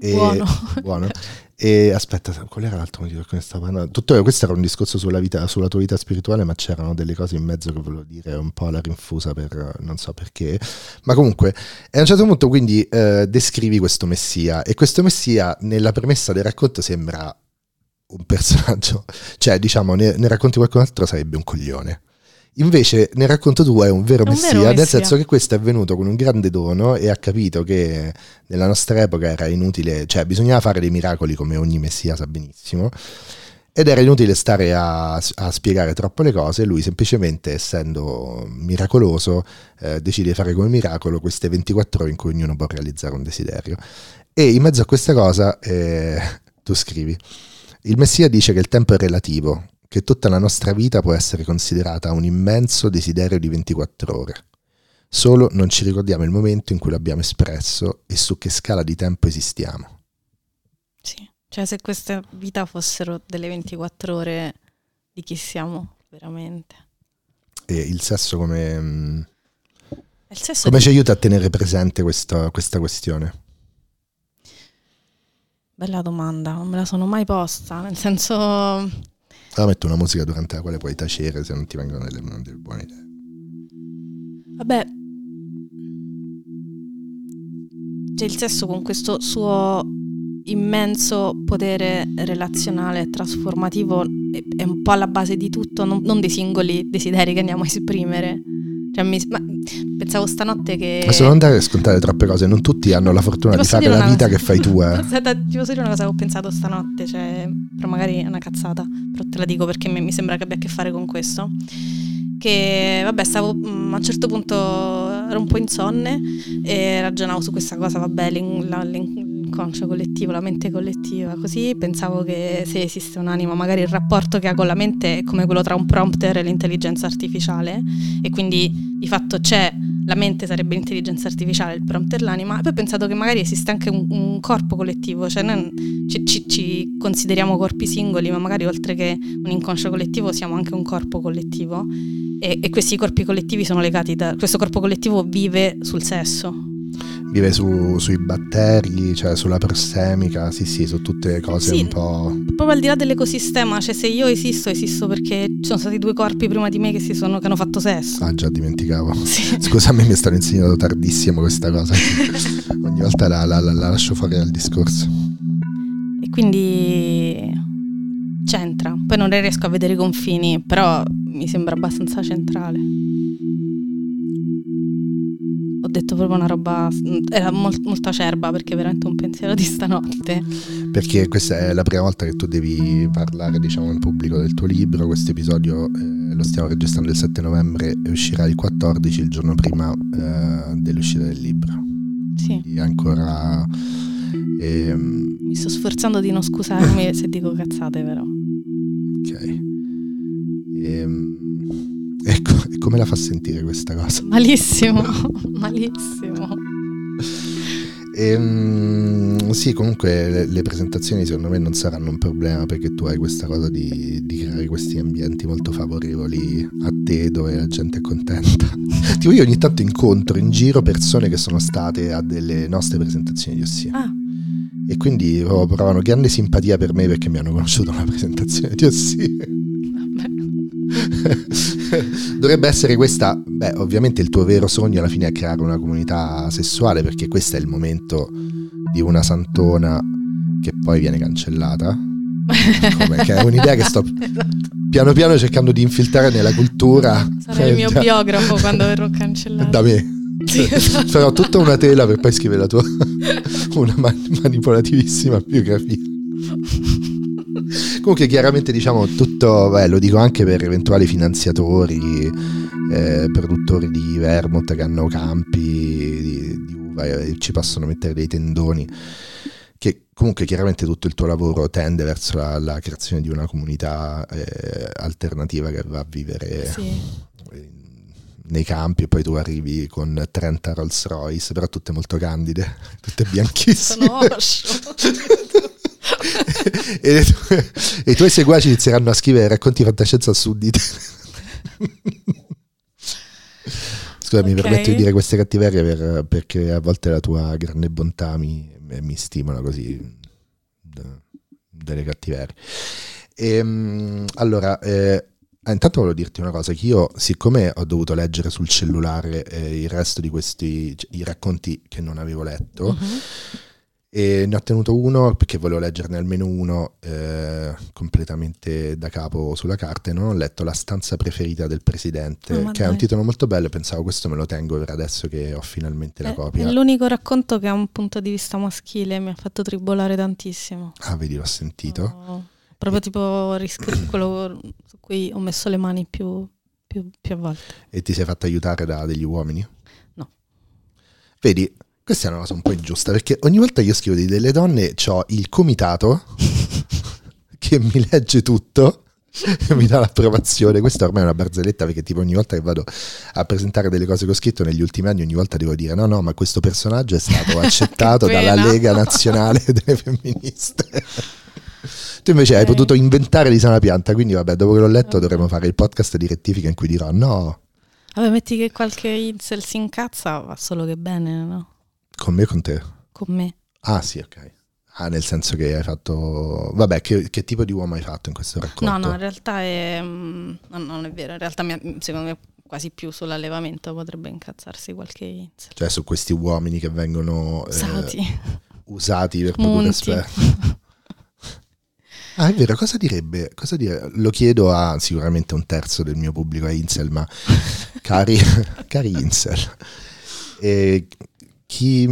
e, buono, buono. E aspetta, qual era l'altro motivo che ne stavo parlando? Tutto questo era un discorso sulla vita, sulla tua vita spirituale, ma c'erano delle cose in mezzo che volevo dire un po' alla rinfusa, per non so perché, ma comunque. E a un certo punto quindi eh, descrivi questo messia, e questo messia nella premessa del racconto sembra un personaggio, cioè diciamo ne, ne racconti qualcun altro sarebbe un coglione. Invece nel racconto tuo è un vero, è un messia, vero messia, nel senso che questo è venuto con un grande dono e ha capito che nella nostra epoca era inutile, cioè bisognava fare dei miracoli, come ogni messia sa benissimo, ed era inutile stare a, a spiegare troppo le cose. Lui semplicemente, essendo miracoloso, eh, decide di fare come miracolo queste ventiquattro ore in cui ognuno può realizzare un desiderio. E in mezzo a questa cosa eh, tu scrivi: il messia dice che il tempo è relativo, che tutta la nostra vita può essere considerata un immenso desiderio di ventiquattro ore. Solo non ci ricordiamo il momento in cui l'abbiamo espresso e su che scala di tempo esistiamo. Sì, cioè se queste vita fossero delle ventiquattro ore, di chi siamo veramente? E il sesso come... Mh, il sesso come di... ci aiuta a tenere presente questa, questa questione? Bella domanda, non me la sono mai posta, nel senso... Ah, metto una musica durante la quale puoi tacere se non ti vengono delle, delle buone idee. Vabbè, c'è il sesso con questo suo immenso potere relazionale, trasformativo, è un po' alla base di tutto, non, non dei singoli desideri che andiamo a esprimere. Cioè, mi, ma, pensavo stanotte che... Ma sono andare a ascoltare troppe cose, non tutti hanno la fortuna di fare la vita cosa... che fai tu. Eh. Ti posso dire una cosa che ho pensato stanotte, cioè, però magari è una cazzata, però te la dico perché mi sembra che abbia a che fare con questo. Che vabbè, stavo a un certo punto, ero un po' insonne e ragionavo su questa cosa, vabbè, l'in, la, l'inconscio collettivo, la mente collettiva, così pensavo che se esiste un'anima, magari il rapporto che ha con la mente è come quello tra un prompter e l'intelligenza artificiale, e quindi di fatto c'è, la mente sarebbe l'intelligenza artificiale, il prompter l'anima, e poi ho pensato che magari esiste anche un, un corpo collettivo, cioè noi ci, ci, ci consideriamo corpi singoli, ma magari oltre che un inconscio collettivo siamo anche un corpo collettivo, e, e questi corpi collettivi sono legati da, questo corpo collettivo vive sul sesso. Vive su, sui batteri, cioè sulla prossemica, sì sì, su tutte le cose, sì, un po'... proprio al di là dell'ecosistema, cioè se io esisto, esisto perché ci sono stati due corpi prima di me che si sono, che hanno fatto sesso. Ah già, dimenticavo, sì. Scusami, mi stanno insegnando tardissimo questa cosa. Ogni volta la, la, la, la lascio fuori dal discorso. E quindi... c'entra. Poi non riesco a vedere i confini, però mi sembra abbastanza centrale. Ho detto proprio una roba, era molt, molto acerba, perché veramente un pensiero di stanotte. Perché questa è la prima volta che tu devi parlare, diciamo, in pubblico del tuo libro. Questo episodio eh, lo stiamo registrando il sette novembre e uscirà il quattordici, il giorno prima eh, dell'uscita del libro. Sì. Quindi ancora... Ehm, mi sto sforzando di non scusarmi se dico cazzate, però. Ok. Ehm, ecco, e come la fa sentire questa cosa? Malissimo, malissimo. Ehm, sì, comunque le, le presentazioni secondo me non saranno un problema, perché tu hai questa cosa di, di creare questi ambienti molto favorevoli a te, dove la gente è contenta. Tipo, io ogni tanto incontro in giro persone che sono state a delle nostre presentazioni di Ossì. Ah. E quindi oh, provano grande simpatia per me perché mi hanno conosciuto una presentazione di Ossì. Dovrebbe essere questa. Beh, ovviamente il tuo vero sogno alla fine è creare una comunità sessuale, perché questo è il momento di una santona che poi viene cancellata. Come, che è un'idea che sto piano piano cercando di infiltrare nella cultura. Sarà eh, il mio da... biografo quando verrò cancellato. Da me. Farò tutta una tela per poi scrivere la tua una manipolativissima biografia. Comunque chiaramente, diciamo, tutto, beh, lo dico anche per eventuali finanziatori, eh, produttori di vermouth che hanno campi di, di uva e ci possono mettere dei tendoni, che comunque chiaramente tutto il tuo lavoro tende verso la, la creazione di una comunità eh, alternativa che va a vivere, sì, nei campi. E poi tu arrivi con trenta Rolls Royce, però tutte molto candide, tutte bianchissime. Sono e, tue, e i tuoi seguaci inizieranno a scrivere racconti di fantascienza su di te. Scusa, okay. Mi permetto di dire queste cattiverie per, perché a volte la tua grande bontà mi, mi stimola così delle cattiverie. E, allora eh, Ah, intanto volevo dirti una cosa, che io, siccome ho dovuto leggere sul cellulare eh, il resto di questi cioè, i racconti che non avevo letto, uh-huh. e ne ho tenuto uno perché volevo leggerne almeno uno eh, completamente da capo sulla carta, e non ho letto La stanza preferita del presidente, oh, che dai. È un titolo molto bello, e pensavo questo me lo tengo per adesso che ho finalmente la eh, copia. È l'unico racconto che ha un punto di vista maschile, mi ha fatto tribolare tantissimo. Ah, vedi, l'ho sentito. Oh. Proprio tipo riscri- quello su cui ho messo le mani più, più, più a volte. E ti sei fatta aiutare da degli uomini? No. Vedi, questa è una cosa un po' ingiusta, perché ogni volta che io scrivo di delle donne c'ho il comitato che mi legge tutto e mi dà l'approvazione. Questa ormai è una barzelletta, perché tipo ogni volta che vado a presentare delle cose che ho scritto negli ultimi anni, ogni volta devo dire no no ma questo personaggio è stato accettato dalla Lega Nazionale delle Femministe. Tu invece okay. hai potuto inventare di sana pianta, quindi vabbè, dopo che l'ho letto dovremo fare il podcast di rettifica in cui dirò no. Vabbè, metti che qualche incel si incazza, va solo che bene, no? Con me o con te? Con me. Ah sì, ok. Ah, nel senso che hai fatto... Vabbè, che, che tipo di uomo hai fatto in questo racconto? No, no, in realtà è... No, non è vero, in realtà mi... secondo me quasi più sull'allevamento potrebbe incazzarsi qualche incel. Cioè su questi uomini che vengono... Usati. Eh, usati per produrre esperti. Ah, è vero, cosa direbbe? Cosa dire? Lo chiedo a sicuramente un terzo del mio pubblico è incel, ma cari, cari incel, e chi,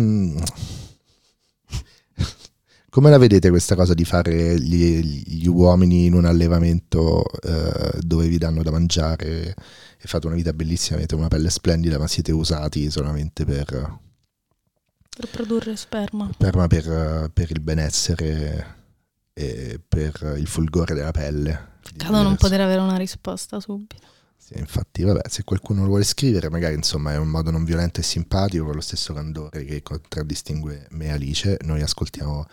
come la vedete questa cosa di fare gli, gli uomini in un allevamento eh, dove vi danno da mangiare e fate una vita bellissima, avete una pelle splendida, ma siete usati solamente per per produrre sperma, sperma per, per il benessere e per il fulgore della pelle. Peccato non poter avere una risposta subito. Sì, infatti, vabbè, se qualcuno lo vuole scrivere, magari insomma è un modo non violento e simpatico, con lo stesso candore che contraddistingue me e Alice. Noi ascoltiamo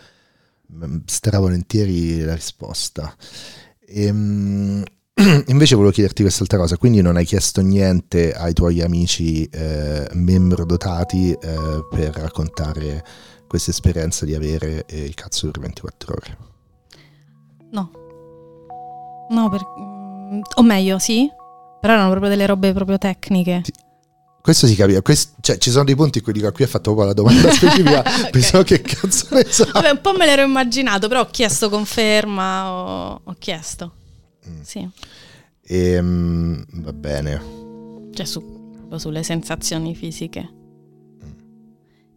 stravolentieri la risposta. Ehm, invece volevo chiederti quest'altra cosa, quindi non hai chiesto niente ai tuoi amici eh, membro dotati eh, per raccontare questa esperienza di avere eh, il cazzo per ventiquattro ore? No, no, per... o meglio sì, però erano proprio delle robe proprio tecniche. Ti, Questo si capiva, Quest- cioè ci sono dei punti in cui dico, a qui ha fatto proprio la domanda specifica, okay. Pensavo che cazzo ne so. Vabbè, un po' me l'ero immaginato, però ho chiesto conferma, ho, ho chiesto, mm. sì. Ehm, va bene. Cioè su, sulle sensazioni fisiche. Mm.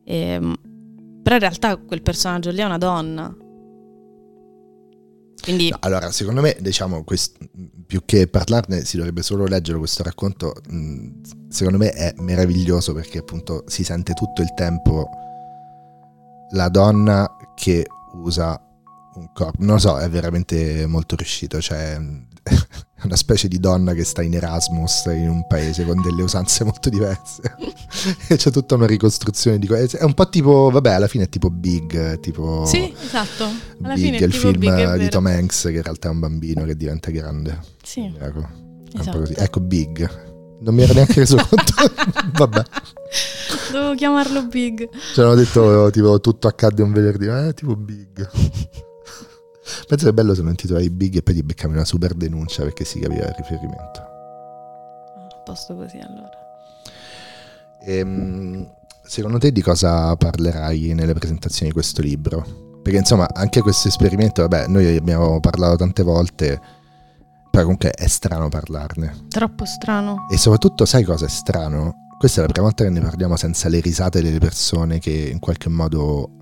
Ehm, però in realtà quel personaggio lì è una donna. Quindi... No, allora, secondo me, diciamo, quest- più che parlarne si dovrebbe solo leggere questo racconto. Mh, secondo me è meraviglioso perché appunto si sente tutto il tempo la donna che usa un corpo. Non lo so, è veramente molto riuscito. Cioè, è una specie di donna che sta in Erasmus in un paese con delle usanze molto diverse. E c'è tutta una ricostruzione di que- è un po' tipo, vabbè, alla fine è tipo Big, tipo sì, esatto. Alla Big, fine è il film Big, di Tom Hanks, che in realtà è un bambino che diventa grande. Sì. Ecco, esatto. Ecco, Big. Non mi era neanche reso conto. Vabbè. Dovevo chiamarlo Big. Ci hanno detto tipo tutto accadde un venerdì, eh, tipo Big. Penso che è bello se lo intitolai Big e poi ti beccavi una super denuncia perché si capiva il riferimento. A posto così, allora. Ehm, secondo te di cosa parlerai nelle presentazioni di questo libro? Perché insomma anche questo esperimento, vabbè, noi abbiamo parlato tante volte, però comunque è strano parlarne. Troppo strano. E soprattutto sai cosa è strano? Questa è la prima volta che ne parliamo senza le risate delle persone che in qualche modo...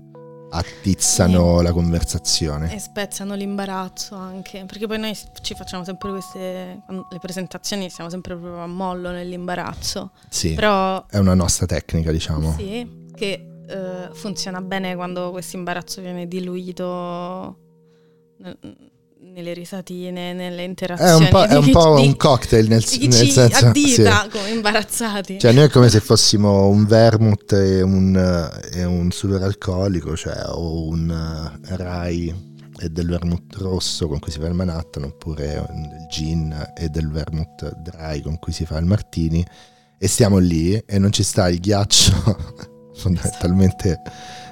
attizzano sì. la conversazione e spezzano l'imbarazzo anche, perché poi noi ci facciamo sempre queste, le presentazioni siamo sempre proprio a mollo nell'imbarazzo, sì, però è una nostra tecnica, diciamo, sì, che eh, funziona bene quando questo imbarazzo viene diluito nelle risatine, nelle interazioni. È un po', è un, chi, po di, un cocktail nel, chi nel ci senso addita, sì, come imbarazzati. Cioè noi è come se fossimo un vermouth e un, e un superalcolico, cioè o un uh, Rai e del vermouth rosso con cui si fa il Manhattan, oppure il gin e del vermouth dry con cui si fa il Martini, e stiamo lì e non ci sta il ghiaccio fondamentalmente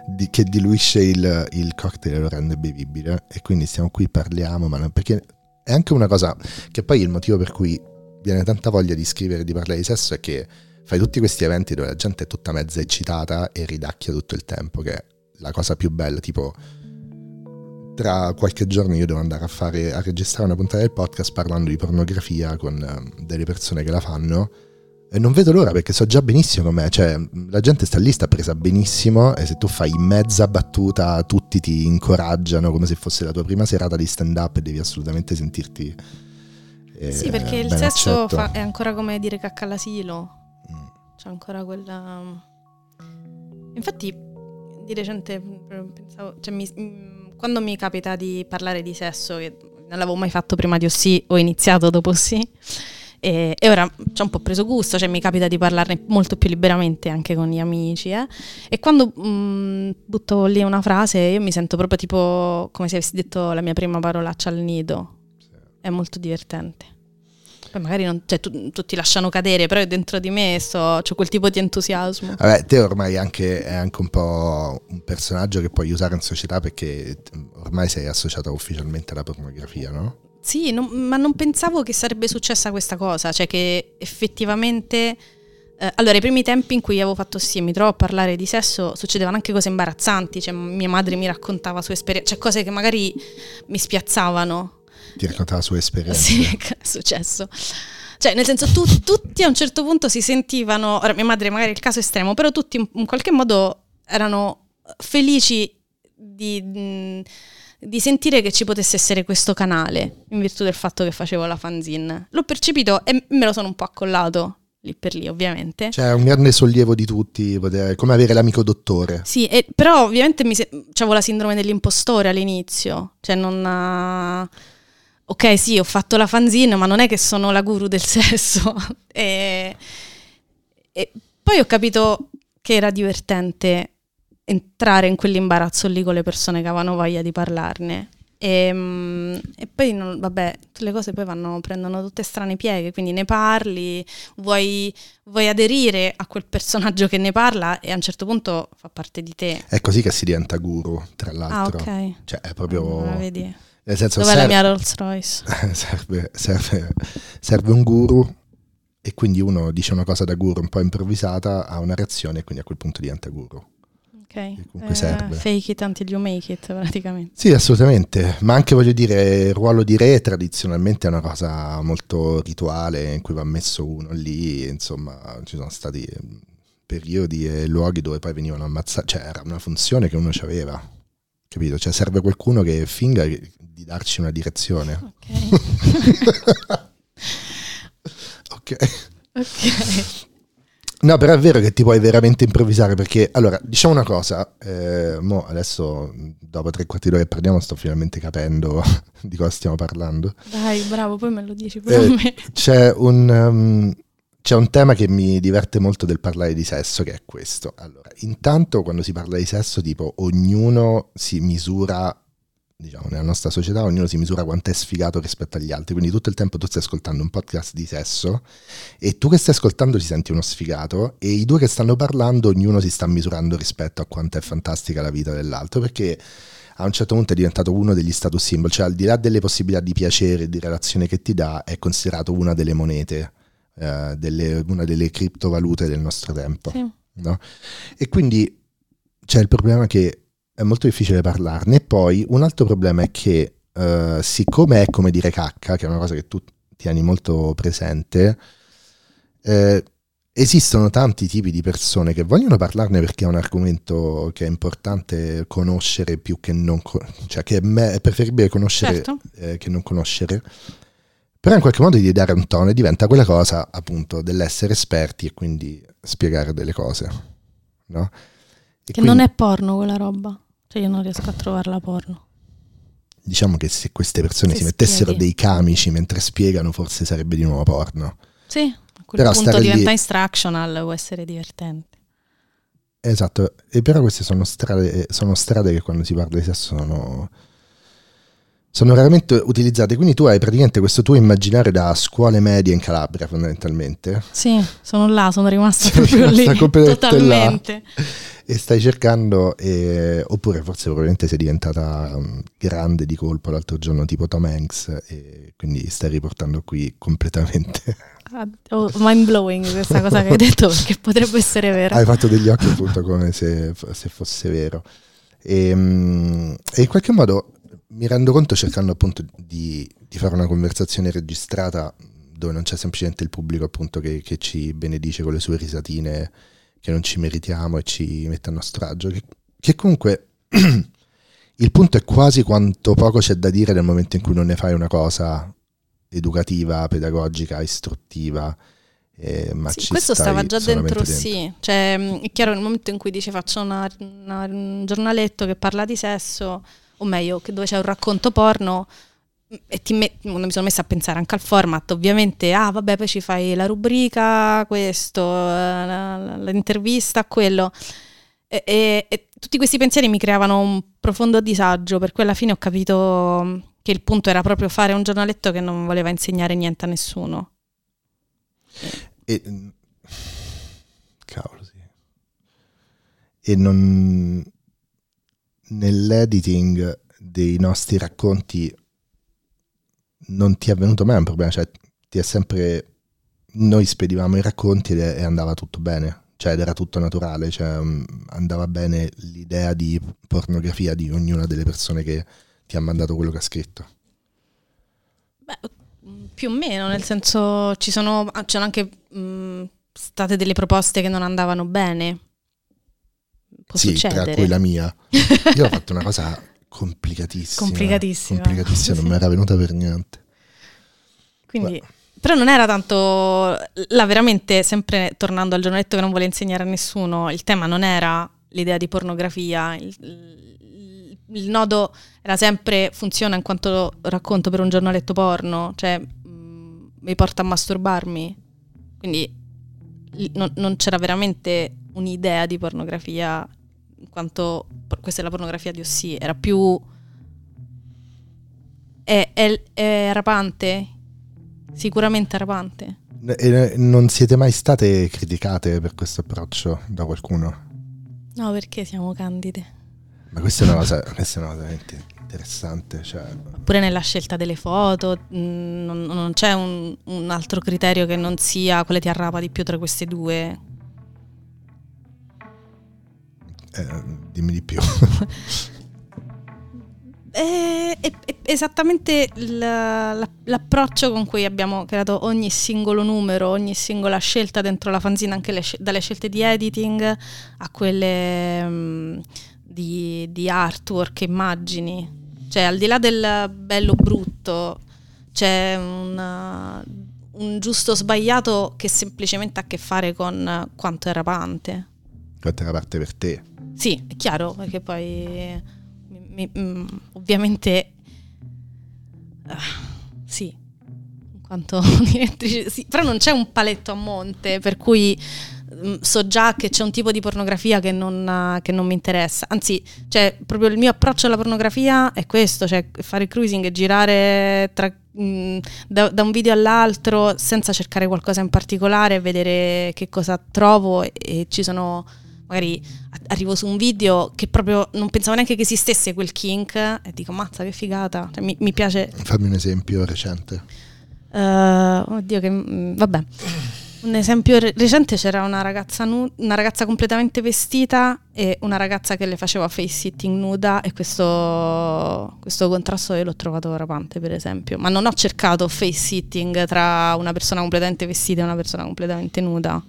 di, che diluisce il, il cocktail e lo rende bevibile, e quindi stiamo qui, parliamo, ma non, perché è anche una cosa che poi il motivo per cui viene tanta voglia di scrivere e di parlare di sesso è che fai tutti questi eventi dove la gente è tutta mezza eccitata e ridacchia tutto il tempo, che è la cosa più bella. Tipo tra qualche giorno io devo andare a fare a registrare una puntata del podcast parlando di pornografia con delle persone che la fanno. E non vedo l'ora perché so già benissimo com'è, cioè la gente sta lì, sta presa benissimo, e se tu fai mezza battuta tutti ti incoraggiano come se fosse la tua prima serata di stand up e devi assolutamente sentirti eh, sì, perché il sesso fa, è ancora come dire cacca all'asilo, mm. c'è ancora quella, infatti di recente pensavo, cioè, mi, quando mi capita di parlare di sesso, che non l'avevo mai fatto prima di Ossì, ho iniziato dopo Ossì. E, e ora c'ho un po' preso gusto, cioè mi capita di parlarne molto più liberamente anche con gli amici, eh? E quando mh, butto lì una frase io mi sento proprio tipo come se avessi detto la mia prima parolaccia al nido, sì. È molto divertente. Poi magari non, cioè, tu, tutti lasciano cadere, però dentro di me so, c'ho quel tipo di entusiasmo. Vabbè, te ormai anche, è anche un po' un personaggio che puoi usare in società, perché ormai sei associata ufficialmente alla pornografia, no? Sì, non, ma non pensavo che sarebbe successa questa cosa, cioè che effettivamente eh, allora i primi tempi in cui avevo fatto sì e mi trovo a parlare di sesso succedevano anche cose imbarazzanti, cioè mia madre mi raccontava sue esperienze, cioè cose che magari mi spiazzavano. Ti raccontava sue esperienze? Sì, è successo. Cioè nel senso tu, tutti a un certo punto si sentivano, ora mia madre magari è il caso estremo, però tutti in, in qualche modo erano felici di... Mh, di sentire che ci potesse essere questo canale in virtù del fatto che facevo la fanzine. L'ho percepito e me lo sono un po' accollato lì per lì, ovviamente. Cioè un grande sollievo di tutti, poter, come avere l'amico dottore. Sì, e, però ovviamente mi se- c'avevo la sindrome dell'impostore all'inizio, cioè non uh, ok, sì, ho fatto la fanzine, ma non è che sono la guru del sesso. e, e poi ho capito che era divertente entrare in quell'imbarazzo lì con le persone che avevano voglia di parlarne. E, e poi, non, vabbè, tutte le cose poi vanno, prendono tutte strane pieghe, quindi ne parli, vuoi, vuoi aderire a quel personaggio che ne parla e a un certo punto fa parte di te. È così che si diventa guru, tra l'altro. Ah, ok. Cioè, è proprio... Ah, vedi. Nel senso, dov'è serve, la mia Rolls Royce? serve, serve, serve un guru e quindi uno dice una cosa da guru un po' improvvisata, ha una reazione e quindi a quel punto diventa guru. Ok, comunque eh, serve. Fake it until you make it, praticamente. Sì, assolutamente, ma anche, voglio dire, il ruolo di re tradizionalmente è una cosa molto rituale in cui va messo uno lì, insomma ci sono stati periodi e luoghi dove poi venivano ammazzati, cioè era una funzione che uno c'aveva, capito? Cioè serve qualcuno che finga di darci una direzione. Ok. Ok. Ok. No, però è vero che ti puoi veramente improvvisare, perché, allora, diciamo una cosa, eh, mo adesso, dopo tre quarti d'ora che parliamo, sto finalmente capendo di cosa stiamo parlando. Dai, bravo, poi me lo dici pure eh, a me. C'è un, um, c'è un tema che mi diverte molto del parlare di sesso, che è questo. Allora, intanto quando si parla di sesso, tipo, ognuno si misura, diciamo, nella nostra società, ognuno si misura quanto è sfigato rispetto agli altri, quindi tutto il tempo tu stai ascoltando un podcast di sesso e tu che stai ascoltando ti senti uno sfigato e i due che stanno parlando ognuno si sta misurando rispetto a quanto è fantastica la vita dell'altro, perché a un certo punto è diventato uno degli status symbol, cioè al di là delle possibilità di piacere e di relazione che ti dà, è considerato una delle monete, eh, delle, una delle criptovalute del nostro tempo, sì. No? E quindi c'è il problema che è molto difficile parlarne. E poi un altro problema è che uh, siccome è come dire cacca, che è una cosa che tu tieni molto presente, eh, esistono tanti tipi di persone che vogliono parlarne perché è un argomento che è importante conoscere più che non con- cioè che è preferibile conoscere, certo, eh, che non conoscere, però in qualche modo di dare un tono e diventa quella cosa appunto dell'essere esperti e quindi spiegare delle cose, no? E che quindi, non è porno quella roba. Cioè io non riesco a trovarla porno. Diciamo che se queste persone si, si mettessero dei camici mentre spiegano, forse sarebbe di nuovo porno. Sì, a quel però punto diventa lì instructional, può essere divertente. Esatto, e però queste sono strade, sono strade che quando si parla di sesso sono, sono raramente utilizzate. Quindi tu hai praticamente questo tuo immaginario da scuole medie in Calabria, fondamentalmente. Sì, sono là, sono rimasta proprio rimasta lì, totalmente là. E stai cercando, eh, oppure forse probabilmente sei diventata um, grande di colpo l'altro giorno, tipo Tom Hanks, e quindi stai riportando qui completamente. Oh, mind blowing questa cosa che hai detto, perché potrebbe essere vera. Hai fatto degli occhi appunto come se, se fosse vero. E, um, e in qualche modo mi rendo conto, cercando appunto di, di fare una conversazione registrata dove non c'è semplicemente il pubblico appunto che, che ci benedice con le sue risatine, che non ci meritiamo e ci mette a nostro agio, che, che comunque il punto è quasi quanto poco c'è da dire nel momento in cui non ne fai una cosa educativa, pedagogica, istruttiva, eh, ma sì, ci questo stava già dentro, dentro, sì, cioè è chiaro, nel momento in cui dici faccio una, una, un giornaletto che parla di sesso, o meglio che dove c'è un racconto porno, e ti met- mi sono messa a pensare anche al format, ovviamente, ah vabbè, poi ci fai la rubrica, questo, l'intervista, quello, e, e, e tutti questi pensieri mi creavano un profondo disagio, per cui alla fine ho capito che il punto era proprio fare un giornaletto che non voleva insegnare niente a nessuno. E, cavolo, sì. E non, nell'editing dei nostri racconti non ti è venuto mai un problema, cioè ti è sempre, noi spedivamo i racconti ed è, e andava tutto bene, cioè ed era tutto naturale, cioè andava bene l'idea di pornografia di ognuna delle persone che ti ha mandato quello che ha scritto. Beh, più o meno, nel senso ci sono, c'erano anche mh, state delle proposte che non andavano bene. Può sì, succedere. Tra cui la mia. Io ho fatto una cosa complicatissima, complicatissima, complicatissima non sì. Me era venuta per niente. Quindi, però non era tanto la, veramente, sempre tornando al giornaletto che non vuole insegnare a nessuno, il tema non era l'idea di pornografia, il, il, il nodo era sempre funziona in quanto racconto per un giornaletto porno, cioè mh, mi porta a masturbarmi, quindi l, non, non c'era veramente un'idea di pornografia in quanto questa è la pornografia di Ossì, era più è, è, è rapante, sicuramente rapante. E non siete mai state criticate per questo approccio da qualcuno? No, perché siamo candide. Ma questa è una cosa, questa è una cosa veramente interessante, cioè. Pure nella scelta delle foto mh, non, non c'è un, un altro criterio che non sia quale ti arrapa di più tra queste due. Eh, dimmi di più. È, è, è esattamente la, la, l'approccio con cui abbiamo creato ogni singolo numero, ogni singola scelta dentro la fanzina, anche le, dalle scelte di editing a quelle mh, di, di artwork, immagini. Cioè, al di là del bello brutto, c'è una, un giusto sbagliato che semplicemente ha a che fare con quanto è rapante. Quanto è rapante per te? Sì, è chiaro, perché poi... Mi, mm, ovviamente uh, sì, in quanto direttrice sì, però non c'è un paletto a monte per cui mm, so già che c'è un tipo di pornografia che non, uh, che non mi interessa, anzi, cioè, proprio il mio approccio alla pornografia è questo, cioè fare cruising e girare tra, mm, da, da un video all'altro senza cercare qualcosa in particolare, vedere che cosa trovo e, e ci sono... Magari arrivo su un video che proprio non pensavo neanche che esistesse quel kink e dico mazza che figata, cioè, mi, mi piace. Fammi un esempio recente. Uh, oddio che vabbè un esempio re- recente c'era una ragazza nu- una ragazza completamente vestita e una ragazza che le faceva face sitting nuda e questo questo contrasto io l'ho trovato rapante, per esempio, ma non ho cercato face sitting tra una persona completamente vestita e una persona completamente nuda.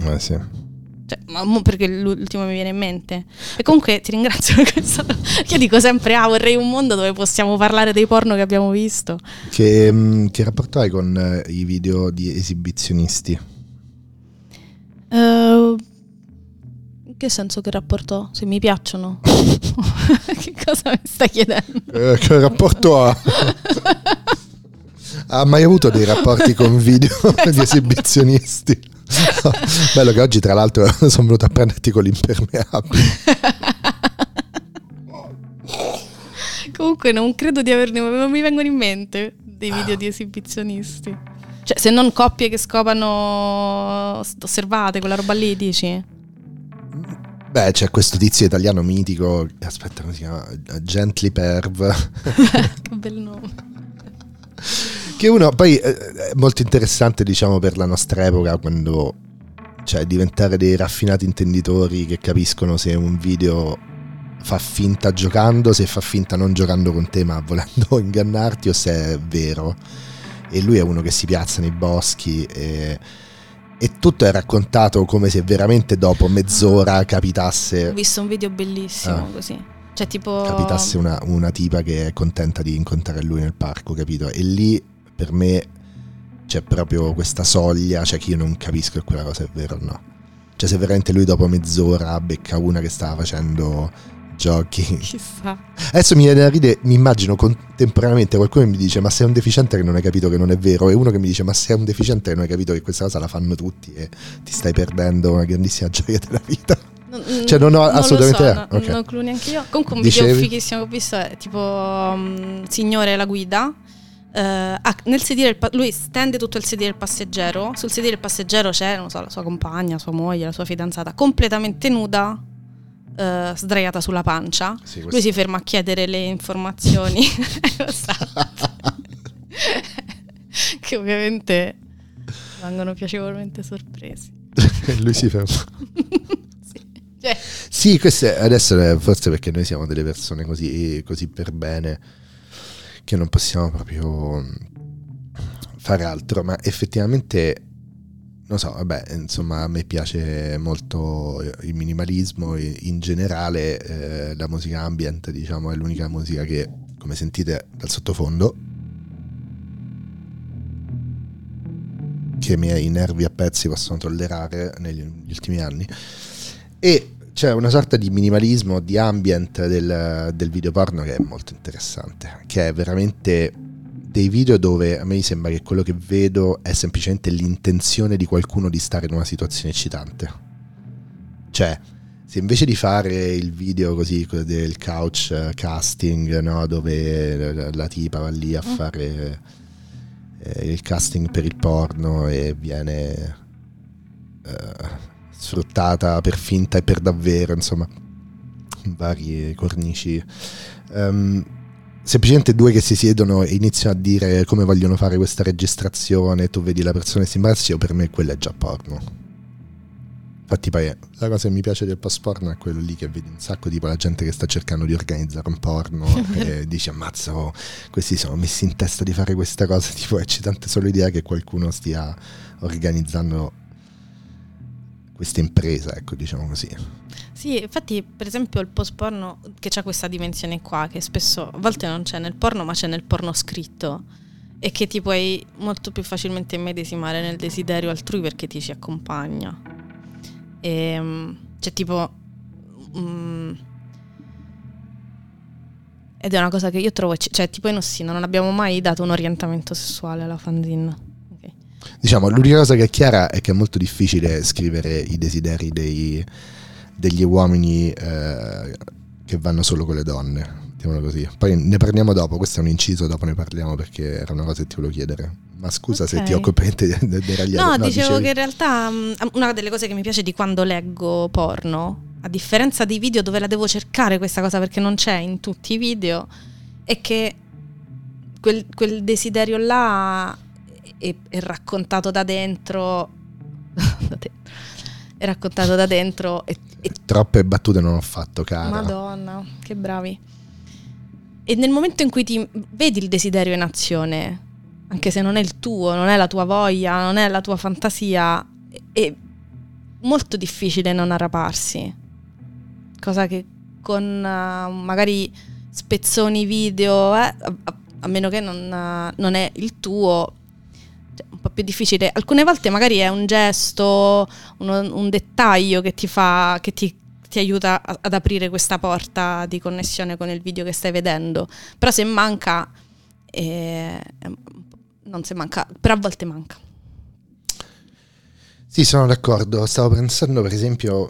Eh sì. Cioè, ma perché l'ultimo mi viene in mente. E comunque ti ringrazio per questo. Io dico sempre, ah, vorrei un mondo dove possiamo parlare dei porno che abbiamo visto. Che, che rapporto hai con i video di esibizionisti? Uh, in che senso che rapporto? Se mi piacciono. Che cosa mi stai chiedendo? Eh, che rapporto ha? Ha mai avuto dei rapporti con video esatto. di esibizionisti? No. Bello che oggi tra l'altro sono venuto a prenderti con l'impermeabile. Comunque non credo di averne, non mi vengono in mente dei video ah. di esibizionisti. Cioè, se non coppie che scopano osservate, quella roba lì dici? Beh, c'è questo tizio italiano mitico, aspetta come si chiama, Gently Perv. Che bel nome. Che uno poi è molto interessante, diciamo, per la nostra epoca, quando cioè diventare dei raffinati intenditori che capiscono se un video fa finta giocando, se fa finta non giocando con te ma volendo ingannarti, o se è vero. E lui è uno che si piazza nei boschi e, e tutto è raccontato come se veramente dopo mezz'ora capitasse. Ho visto un video bellissimo ah. così. Cioè, tipo... capitasse una, una tipa che è contenta di incontrare lui nel parco, capito? E lì per me c'è proprio questa soglia, cioè che io non capisco se quella cosa è vera o no. Cioè, se veramente lui dopo mezz'ora becca una che stava facendo giochi. Chissà. Adesso mi viene da ridere, mi immagino contemporaneamente qualcuno che mi dice ma sei un deficiente che non hai capito che non è vero, e uno che mi dice ma sei un deficiente che non hai capito che questa cosa la fanno tutti e ti stai perdendo una grandissima gioia della vita. Non, cioè non ho non assolutamente lo so, no, okay. Non clue neanche io. Comunque un video fighissimo che ho visto è tipo um, signore la guida uh, ah, nel sedile pa- lui stende tutto il sedile del passeggero, sul sedile del passeggero c'è non so la sua compagna, sua moglie, la sua fidanzata completamente nuda uh, sdraiata sulla pancia, sì, lui si ferma a chiedere le informazioni che ovviamente vengono piacevolmente sorpresi. Lui si ferma. Cioè. Sì, queste adesso forse perché noi siamo delle persone così, così per bene che non possiamo proprio fare altro, ma effettivamente non so, vabbè, insomma, a me piace molto il minimalismo in generale, eh, la musica ambient, diciamo, è l'unica musica che, come sentite dal sottofondo, che i miei nervi a pezzi possono tollerare negli ultimi anni. E c'è una sorta di minimalismo, di ambient del, del video porno che è molto interessante, che è veramente dei video dove a me sembra che quello che vedo è semplicemente l'intenzione di qualcuno di stare in una situazione eccitante. Cioè, se invece di fare il video così del couch casting, no, dove la, la tipa va lì a fare eh, il casting per il porno e viene... Eh, sfruttata per finta e per davvero, insomma, varie cornici. Um, semplicemente due che si siedono e iniziano a dire come vogliono fare questa registrazione, tu vedi la persona e si imbarazzi, o per me quella è già porno. Infatti poi la cosa che mi piace del post porno è quello lì che vedi un sacco, tipo la gente che sta cercando di organizzare un porno e dice ammazza, oh, questi sono messi in testa di fare questa cosa, tipo è eccitante solo l'idea che qualcuno stia organizzando questa impresa, ecco, diciamo così. Sì, infatti per esempio il post porno che c'ha questa dimensione qua che spesso, a volte non c'è nel porno ma c'è nel porno scritto, e che ti puoi molto più facilmente immedesimare nel desiderio altrui perché ti ci accompagna. E, cioè tipo um, ed è una cosa che io trovo, cioè tipo in Ossì non abbiamo mai dato un orientamento sessuale alla fanzine, okay. Diciamo l'unica cosa che è chiara è che è molto difficile scrivere i desideri dei, degli uomini eh, che vanno solo con le donne, diciamolo così. Poi ne parliamo dopo, questo è un inciso, dopo ne parliamo perché era una cosa che ti volevo chiedere. Ma scusa, okay, se ti ho completamente deragliato. No, no, dicevo dicevi... che in realtà um, una delle cose che mi piace di quando leggo porno, a differenza dei video dove la devo cercare questa cosa perché non c'è in tutti i video, è che quel, quel desiderio là è, è raccontato da dentro è raccontato da dentro e, e... troppe battute non ho fatto, cara. Madonna, che bravi. E nel momento in cui ti vedi il desiderio in azione, anche se non è il tuo, non è la tua voglia, non è la tua fantasia, è molto difficile non arraparsi, cosa che con uh, magari spezzoni video, eh, a, a meno che non, uh, non è il tuo, cioè, un po' più difficile. Alcune volte magari è un gesto, uno, un dettaglio che ti fa, che ti, ti aiuta a, ad aprire questa porta di connessione con il video che stai vedendo, però se manca eh, non se manca, però a volte manca. Sì, sono d'accordo. Stavo pensando per esempio,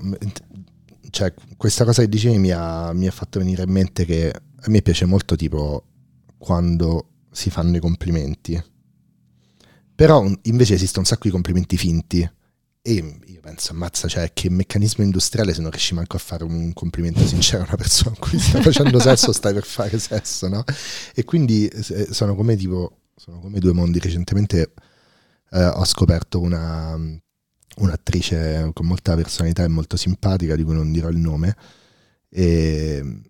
cioè questa cosa che dicevi mi ha, mi ha fatto venire in mente che a me piace molto tipo quando si fanno i complimenti, però invece esistono un sacco di complimenti finti e io penso ammazza, cioè che meccanismo industriale se non riesci manco a fare un complimento sincero a una persona con cui stai facendo sesso o stai per fare sesso, no? E quindi sono come tipo Sono come due mondi. Recentemente eh, ho scoperto una, un'attrice con molta personalità e molto simpatica, di cui non dirò il nome, e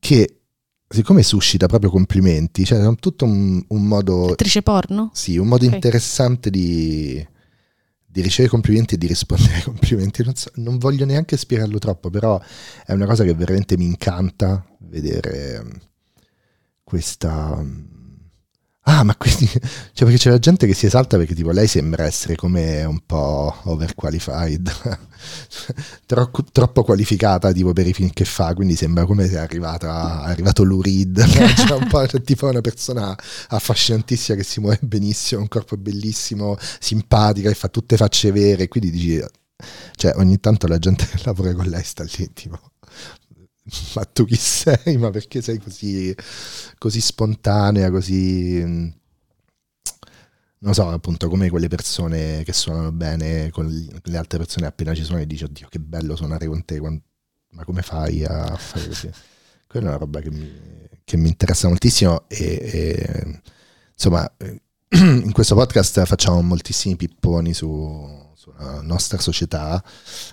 che siccome suscita proprio complimenti, cioè è tutto un, un modo... Attrice porno? Sì, un modo okay. interessante di, di ricevere complimenti e di rispondere ai complimenti. Non, so, non voglio neanche spiegarlo troppo, però è una cosa che veramente mi incanta vedere questa... Ah, ma quindi, cioè perché c'è la gente che si esalta perché tipo lei sembra essere come un po' overqualified, Tro- troppo qualificata tipo per i film che fa, quindi sembra come se è arrivata, è arrivato Lou Reed, cioè un po' tipo una persona affascinantissima che si muove benissimo, un corpo bellissimo, simpatica, e fa tutte facce vere, quindi dici, cioè ogni tanto la gente che lavora con lei sta lì tipo... ma tu chi sei? Ma perché sei così, così spontanea, così, non so, appunto come quelle persone che suonano bene con le altre persone, appena ci suonano e dici oddio che bello suonare con te, ma come fai a fare così? Quella è una roba che mi, che mi interessa moltissimo e, e insomma in questo podcast facciamo moltissimi pipponi su la nostra società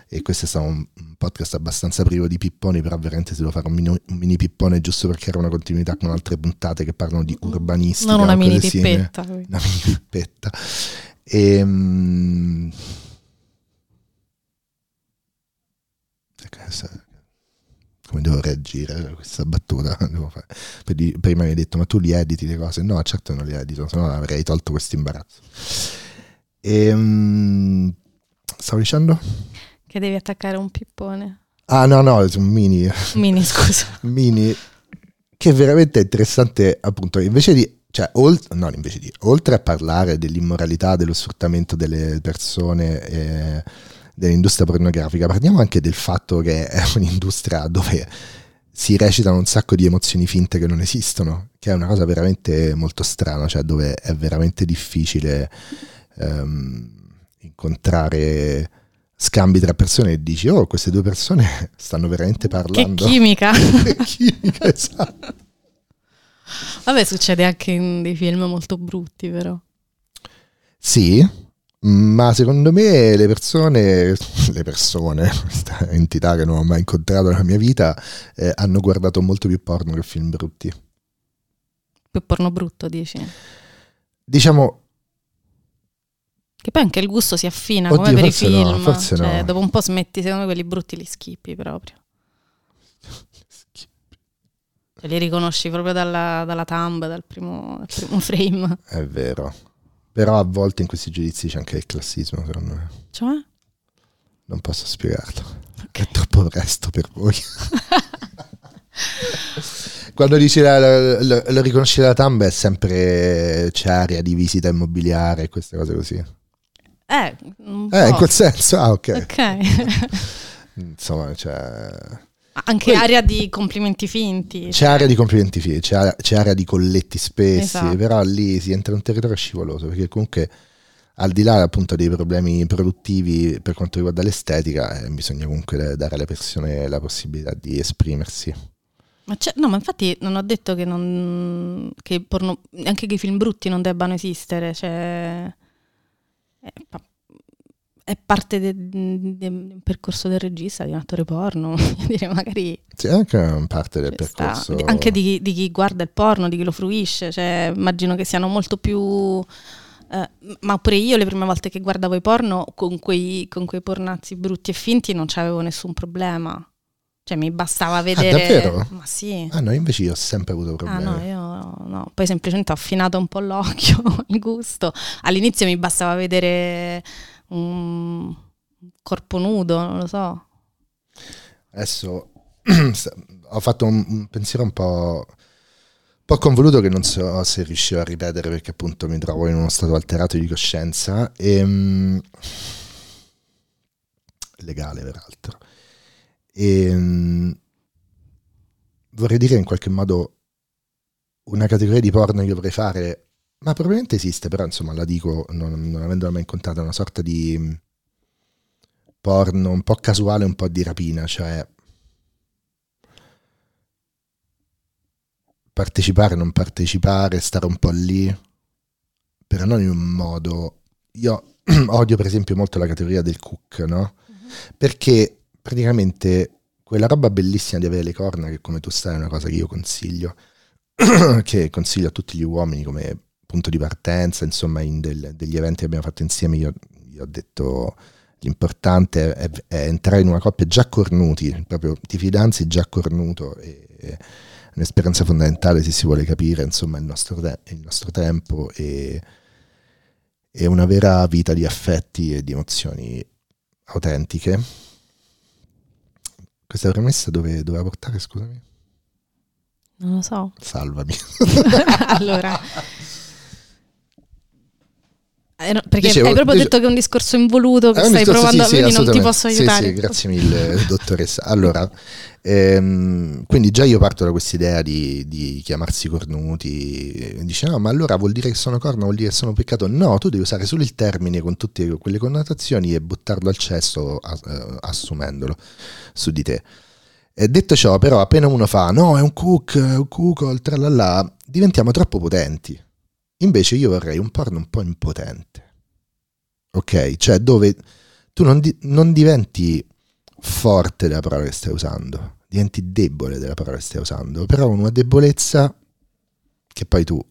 e questo è stato un podcast abbastanza privo di pipponi, però veramente se devo fare un mini, un mini pippone giusto perché era una continuità con altre puntate che parlano di urbanistica, non una mini pippetta, una mini pippetta. E, mh, come devo reagire a questa battuta? Devo fare. Prima mi hai detto ma tu li editi le cose? No, certo non li edito, se no avrei tolto questo imbarazzo. E, mh, stavo dicendo che devi attaccare un pippone. Ah no no, un mini mini scusa mini che è veramente interessante, appunto, invece di cioè olt- non invece di oltre a parlare dell'immoralità, dello sfruttamento delle persone eh, dell'industria pornografica, parliamo anche del fatto che è un'industria dove si recitano un sacco di emozioni finte che non esistono, che è una cosa veramente molto strana, cioè dove è veramente difficile um, incontrare scambi tra persone e dici, oh, queste due persone stanno veramente parlando. Che chimica! Che chimica, esatto. Vabbè, succede anche in dei film molto brutti, però. Sì, ma secondo me le persone, le persone, questa entità che non ho mai incontrato nella mia vita, eh, hanno guardato molto più porno che film brutti. Più porno brutto, dici? Diciamo... Che poi anche il gusto si affina. Oddio, come per i film. No, forse cioè, no. Dopo un po' smetti, secondo me quelli brutti li schippi proprio. Cioè, li riconosci proprio dalla, dalla tamba, dal primo, dal primo frame. È vero. Però a volte in questi giudizi c'è anche il classismo, secondo me. Cioè? Non posso spiegarlo. Okay. È troppo presto per voi. Quando dici la, la, la, lo riconosci dalla tamba è sempre c'è area di visita immobiliare e queste cose così. Eh, un po'. eh, in quel senso. Ah, ok. okay. Insomma, cioè... Anche poi, area di complimenti finti. C'è cioè. area di complimenti finti, c'è area, c'è area di colletti spessi, esatto. Però lì si entra in un territorio scivoloso, perché comunque al di là appunto dei problemi produttivi per quanto riguarda l'estetica, eh, bisogna comunque dare alle persone la possibilità di esprimersi. Ma c'è, no, ma infatti non ho detto che non che porno, anche che i film brutti non debbano esistere, cioè è, è parte del de, de percorso del regista, di un attore porno, dire magari sì, anche parte del cioè, percorso sta, anche di, di chi guarda il porno, di chi lo fruisce, cioè immagino che siano molto più eh, ma pure io le prime volte che guardavo i porno con quei con quei pornazzi brutti e finti non c'avevo nessun problema. Cioè mi bastava vedere... Ah, davvero? Ma sì. Ah no, invece io ho sempre avuto problemi. Ah no, io no, no. Poi semplicemente ho affinato un po' l'occhio, il gusto. All'inizio mi bastava vedere un corpo nudo, non lo so. Adesso ho fatto un pensiero un po'... un po' convoluto che non so se riuscirò a ripetere perché appunto mi trovo in uno stato alterato di coscienza. E... legale, peraltro. E, um, vorrei dire in qualche modo una categoria di porno che vorrei fare, ma probabilmente esiste, però insomma la dico non, non avendola mai incontrata, una sorta di um, porno un po' casuale, un po' di rapina, cioè partecipare, non partecipare, stare un po' lì, però non in un modo. Io odio per esempio molto la categoria del cook, no? Mm-hmm. Perché praticamente quella roba bellissima di avere le corna, che come tu sai è una cosa che io consiglio, che consiglio a tutti gli uomini come punto di partenza, insomma in del, degli eventi che abbiamo fatto insieme io, io ho detto l'importante è, è entrare in una coppia già cornuti, proprio ti fidanzi già cornuto, e, è un'esperienza fondamentale se si vuole capire insomma il nostro, il nostro tempo e, e una vera vita di affetti e di emozioni autentiche. Questa premessa dove doveva portare, scusami? Non lo so. Salvami. Allora, eh, no, perché dicevo, hai proprio dicevo, detto che è un discorso involuto, che stai discorso, provando, sì, quindi sì, non ti posso aiutare. Sì, sì, grazie mille, dottoressa. Allora, ehm, quindi già io parto da questa idea di, di chiamarsi cornuti. Dice, no, ma allora vuol dire che sono corno, vuol dire che sono peccato. No, tu devi usare solo il termine con tutte quelle connotazioni e buttarlo al cesso assumendolo su di te. E detto ciò, però, appena uno fa, no, è un cook, un cuckold, tralala, diventiamo troppo potenti. Invece io vorrei un porno un po' impotente, ok? Cioè dove tu non, di- non diventi forte della parola che stai usando, diventi debole della parola che stai usando, però una debolezza che poi tu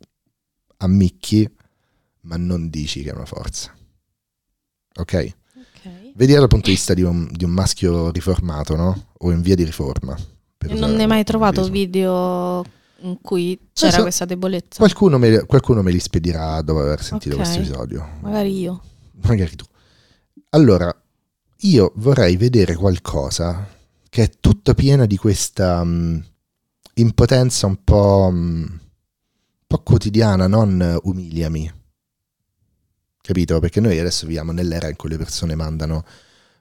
ammicchi ma non dici che è una forza, ok? Okay. Vedi dal punto di vista di un, di un maschio riformato, no? O in via di riforma. E non ne hai mai trovato video... in cui c'era so, questa debolezza. Qualcuno me, qualcuno me li spedirà dopo aver sentito okay. questo episodio. Magari io. Magari tu. Allora, io vorrei vedere qualcosa che è tutta piena di questa um, impotenza un po', um, un po' quotidiana, non umiliami. Capito? Perché noi adesso viviamo nell'era in cui le persone mandano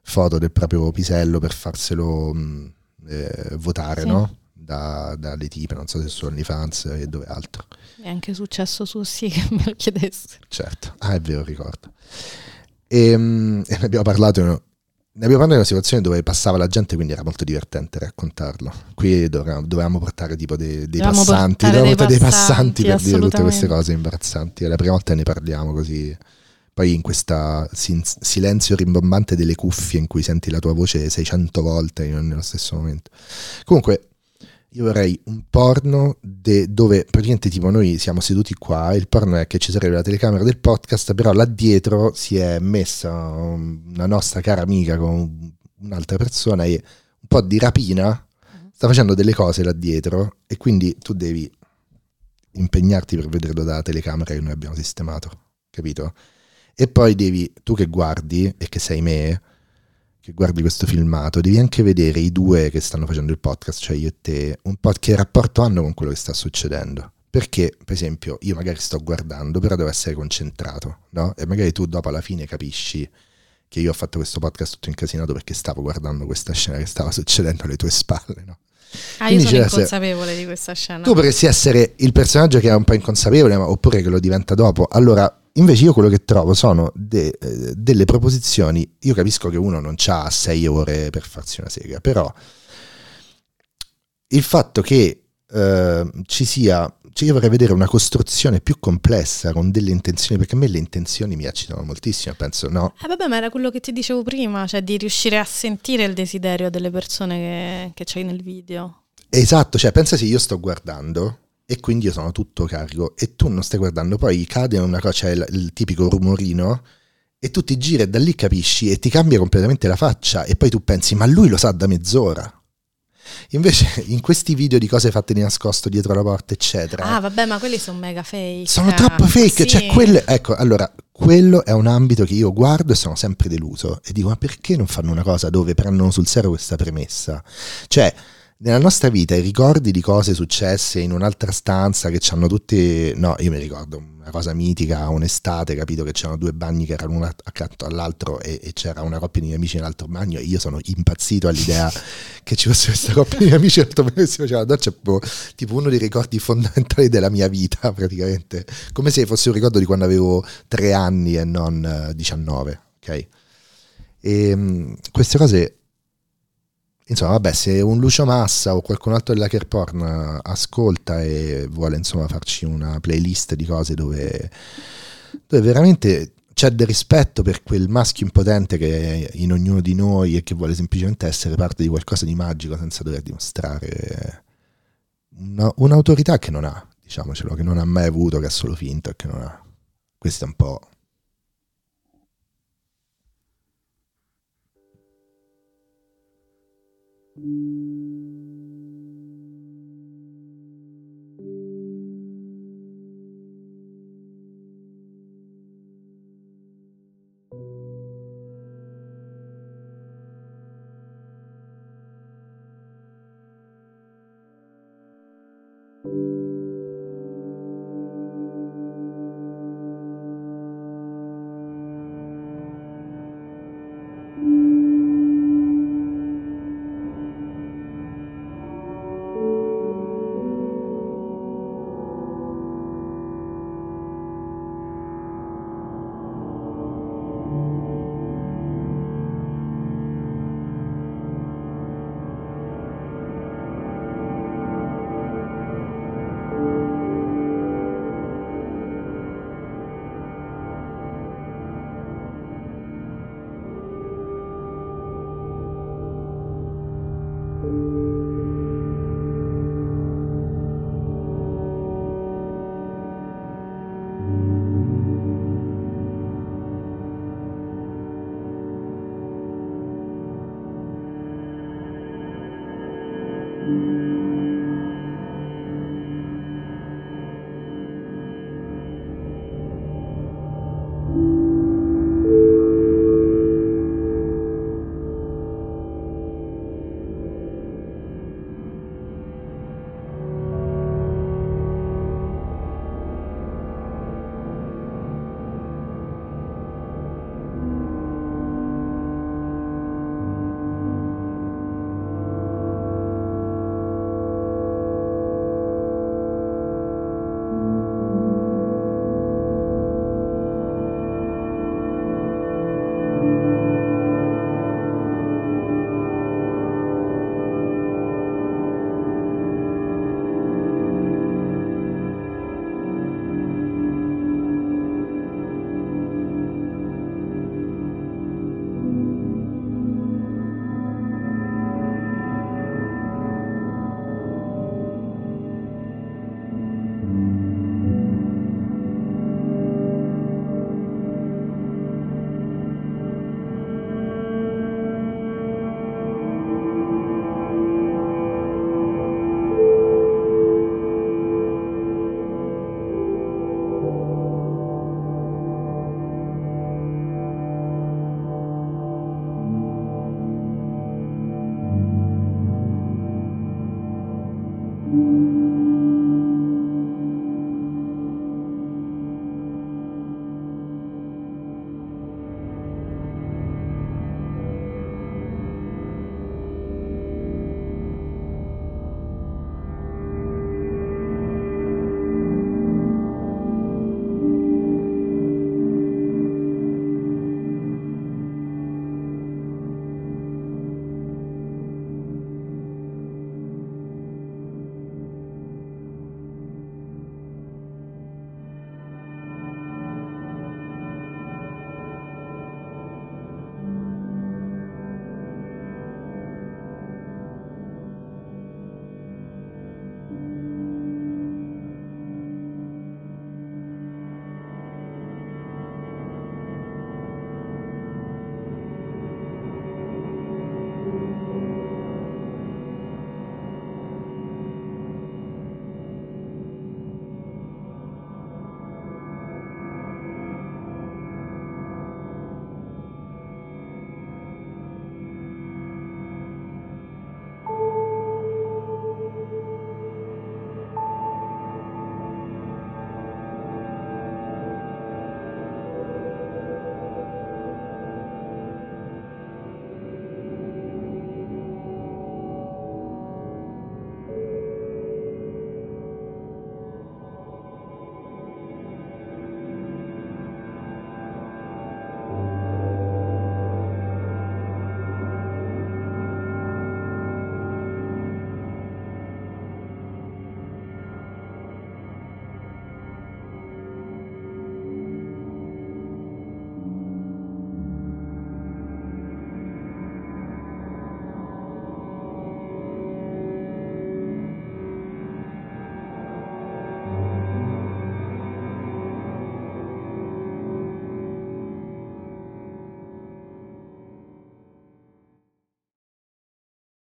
foto del proprio pisello per farselo um, eh, votare, sì. no? Da, dalle tipe, non so se sono OnlyFans e dove altro. È anche successo su Ossì che me lo chiedessero. Certo, ah è vero, ricordo. E, e ne abbiamo parlato Ne abbiamo parlato di una situazione dove passava la gente, quindi era molto divertente raccontarlo. Qui dovevamo, dovevamo portare tipo dei, dei passanti, dovevamo portare dei passanti, dei passanti per dire tutte queste cose imbarazzanti. È la prima volta che ne parliamo così. Poi in questo silenzio rimbombante delle cuffie in cui senti la tua voce seicento volte nello stesso momento. Comunque io vorrei un porno de- dove praticamente tipo noi siamo seduti qua, il porno è che ci sarebbe la telecamera del podcast, però là dietro si è messa una nostra cara amica con un'altra persona e un po' di rapina sta facendo delle cose là dietro e quindi tu devi impegnarti per vederlo dalla telecamera che noi abbiamo sistemato, capito? E poi devi, tu che guardi e che sei me, che guardi questo filmato, devi anche vedere i due che stanno facendo il podcast, cioè io e te, un po' che rapporto hanno con quello che sta succedendo. Perché, per esempio, io magari sto guardando, però devo essere concentrato, no? E magari tu dopo alla fine capisci che io ho fatto questo podcast tutto incasinato perché stavo guardando questa scena che stava succedendo alle tue spalle, no? Ah, quindi io sono inconsapevole essere... di questa scena. Tu potresti essere il personaggio che è un po' inconsapevole, ma oppure che lo diventa dopo. Allora... invece io quello che trovo sono de, eh, delle proposizioni. Io capisco che uno non c'ha sei ore per farsi una sega, però il fatto che eh, ci sia, cioè io vorrei vedere una costruzione più complessa con delle intenzioni, perché a me le intenzioni mi eccitano moltissimo, penso, no? Eh vabbè, ma era quello che ti dicevo prima, cioè di riuscire a sentire il desiderio delle persone che, che c'hai nel video. Esatto, cioè pensa se io sto guardando e quindi io sono tutto carico e tu non stai guardando, poi cade una cosa, c'è il, il tipico rumorino e tu ti giri e da lì capisci e ti cambia completamente la faccia e poi tu pensi ma lui lo sa da mezz'ora. Invece in questi video di cose fatte di nascosto dietro la porta eccetera, ah vabbè, ma quelli sono mega fake, sono troppo fake, sì. Cioè quelle, ecco, allora quello è un ambito che io guardo e sono sempre deluso e dico ma perché non fanno una cosa dove prendono sul serio questa premessa? Cioè nella nostra vita i ricordi di cose successe in un'altra stanza che c'hanno tutti... No, io mi ricordo una cosa mitica, un'estate, capito, che c'erano due bagni che erano uno accanto all'altro e, e c'era una coppia di amici nell'altro bagno e io sono impazzito all'idea che ci fosse questa coppia di amici nell'altro bagno che si faceva la doccia, tipo uno dei ricordi fondamentali della mia vita praticamente, come se fosse un ricordo di quando avevo tre anni e non diciannove, ok? E mh, queste cose... Insomma, vabbè, se un Lucio Massa o qualcun altro dell'hacker porn ascolta e vuole, insomma, farci una playlist di cose dove, dove veramente c'è del rispetto per quel maschio impotente che è in ognuno di noi e che vuole semplicemente essere parte di qualcosa di magico senza dover dimostrare una, un'autorità che non ha, diciamocelo, che non ha mai avuto, che ha solo finto e che non ha. Questo è un po'...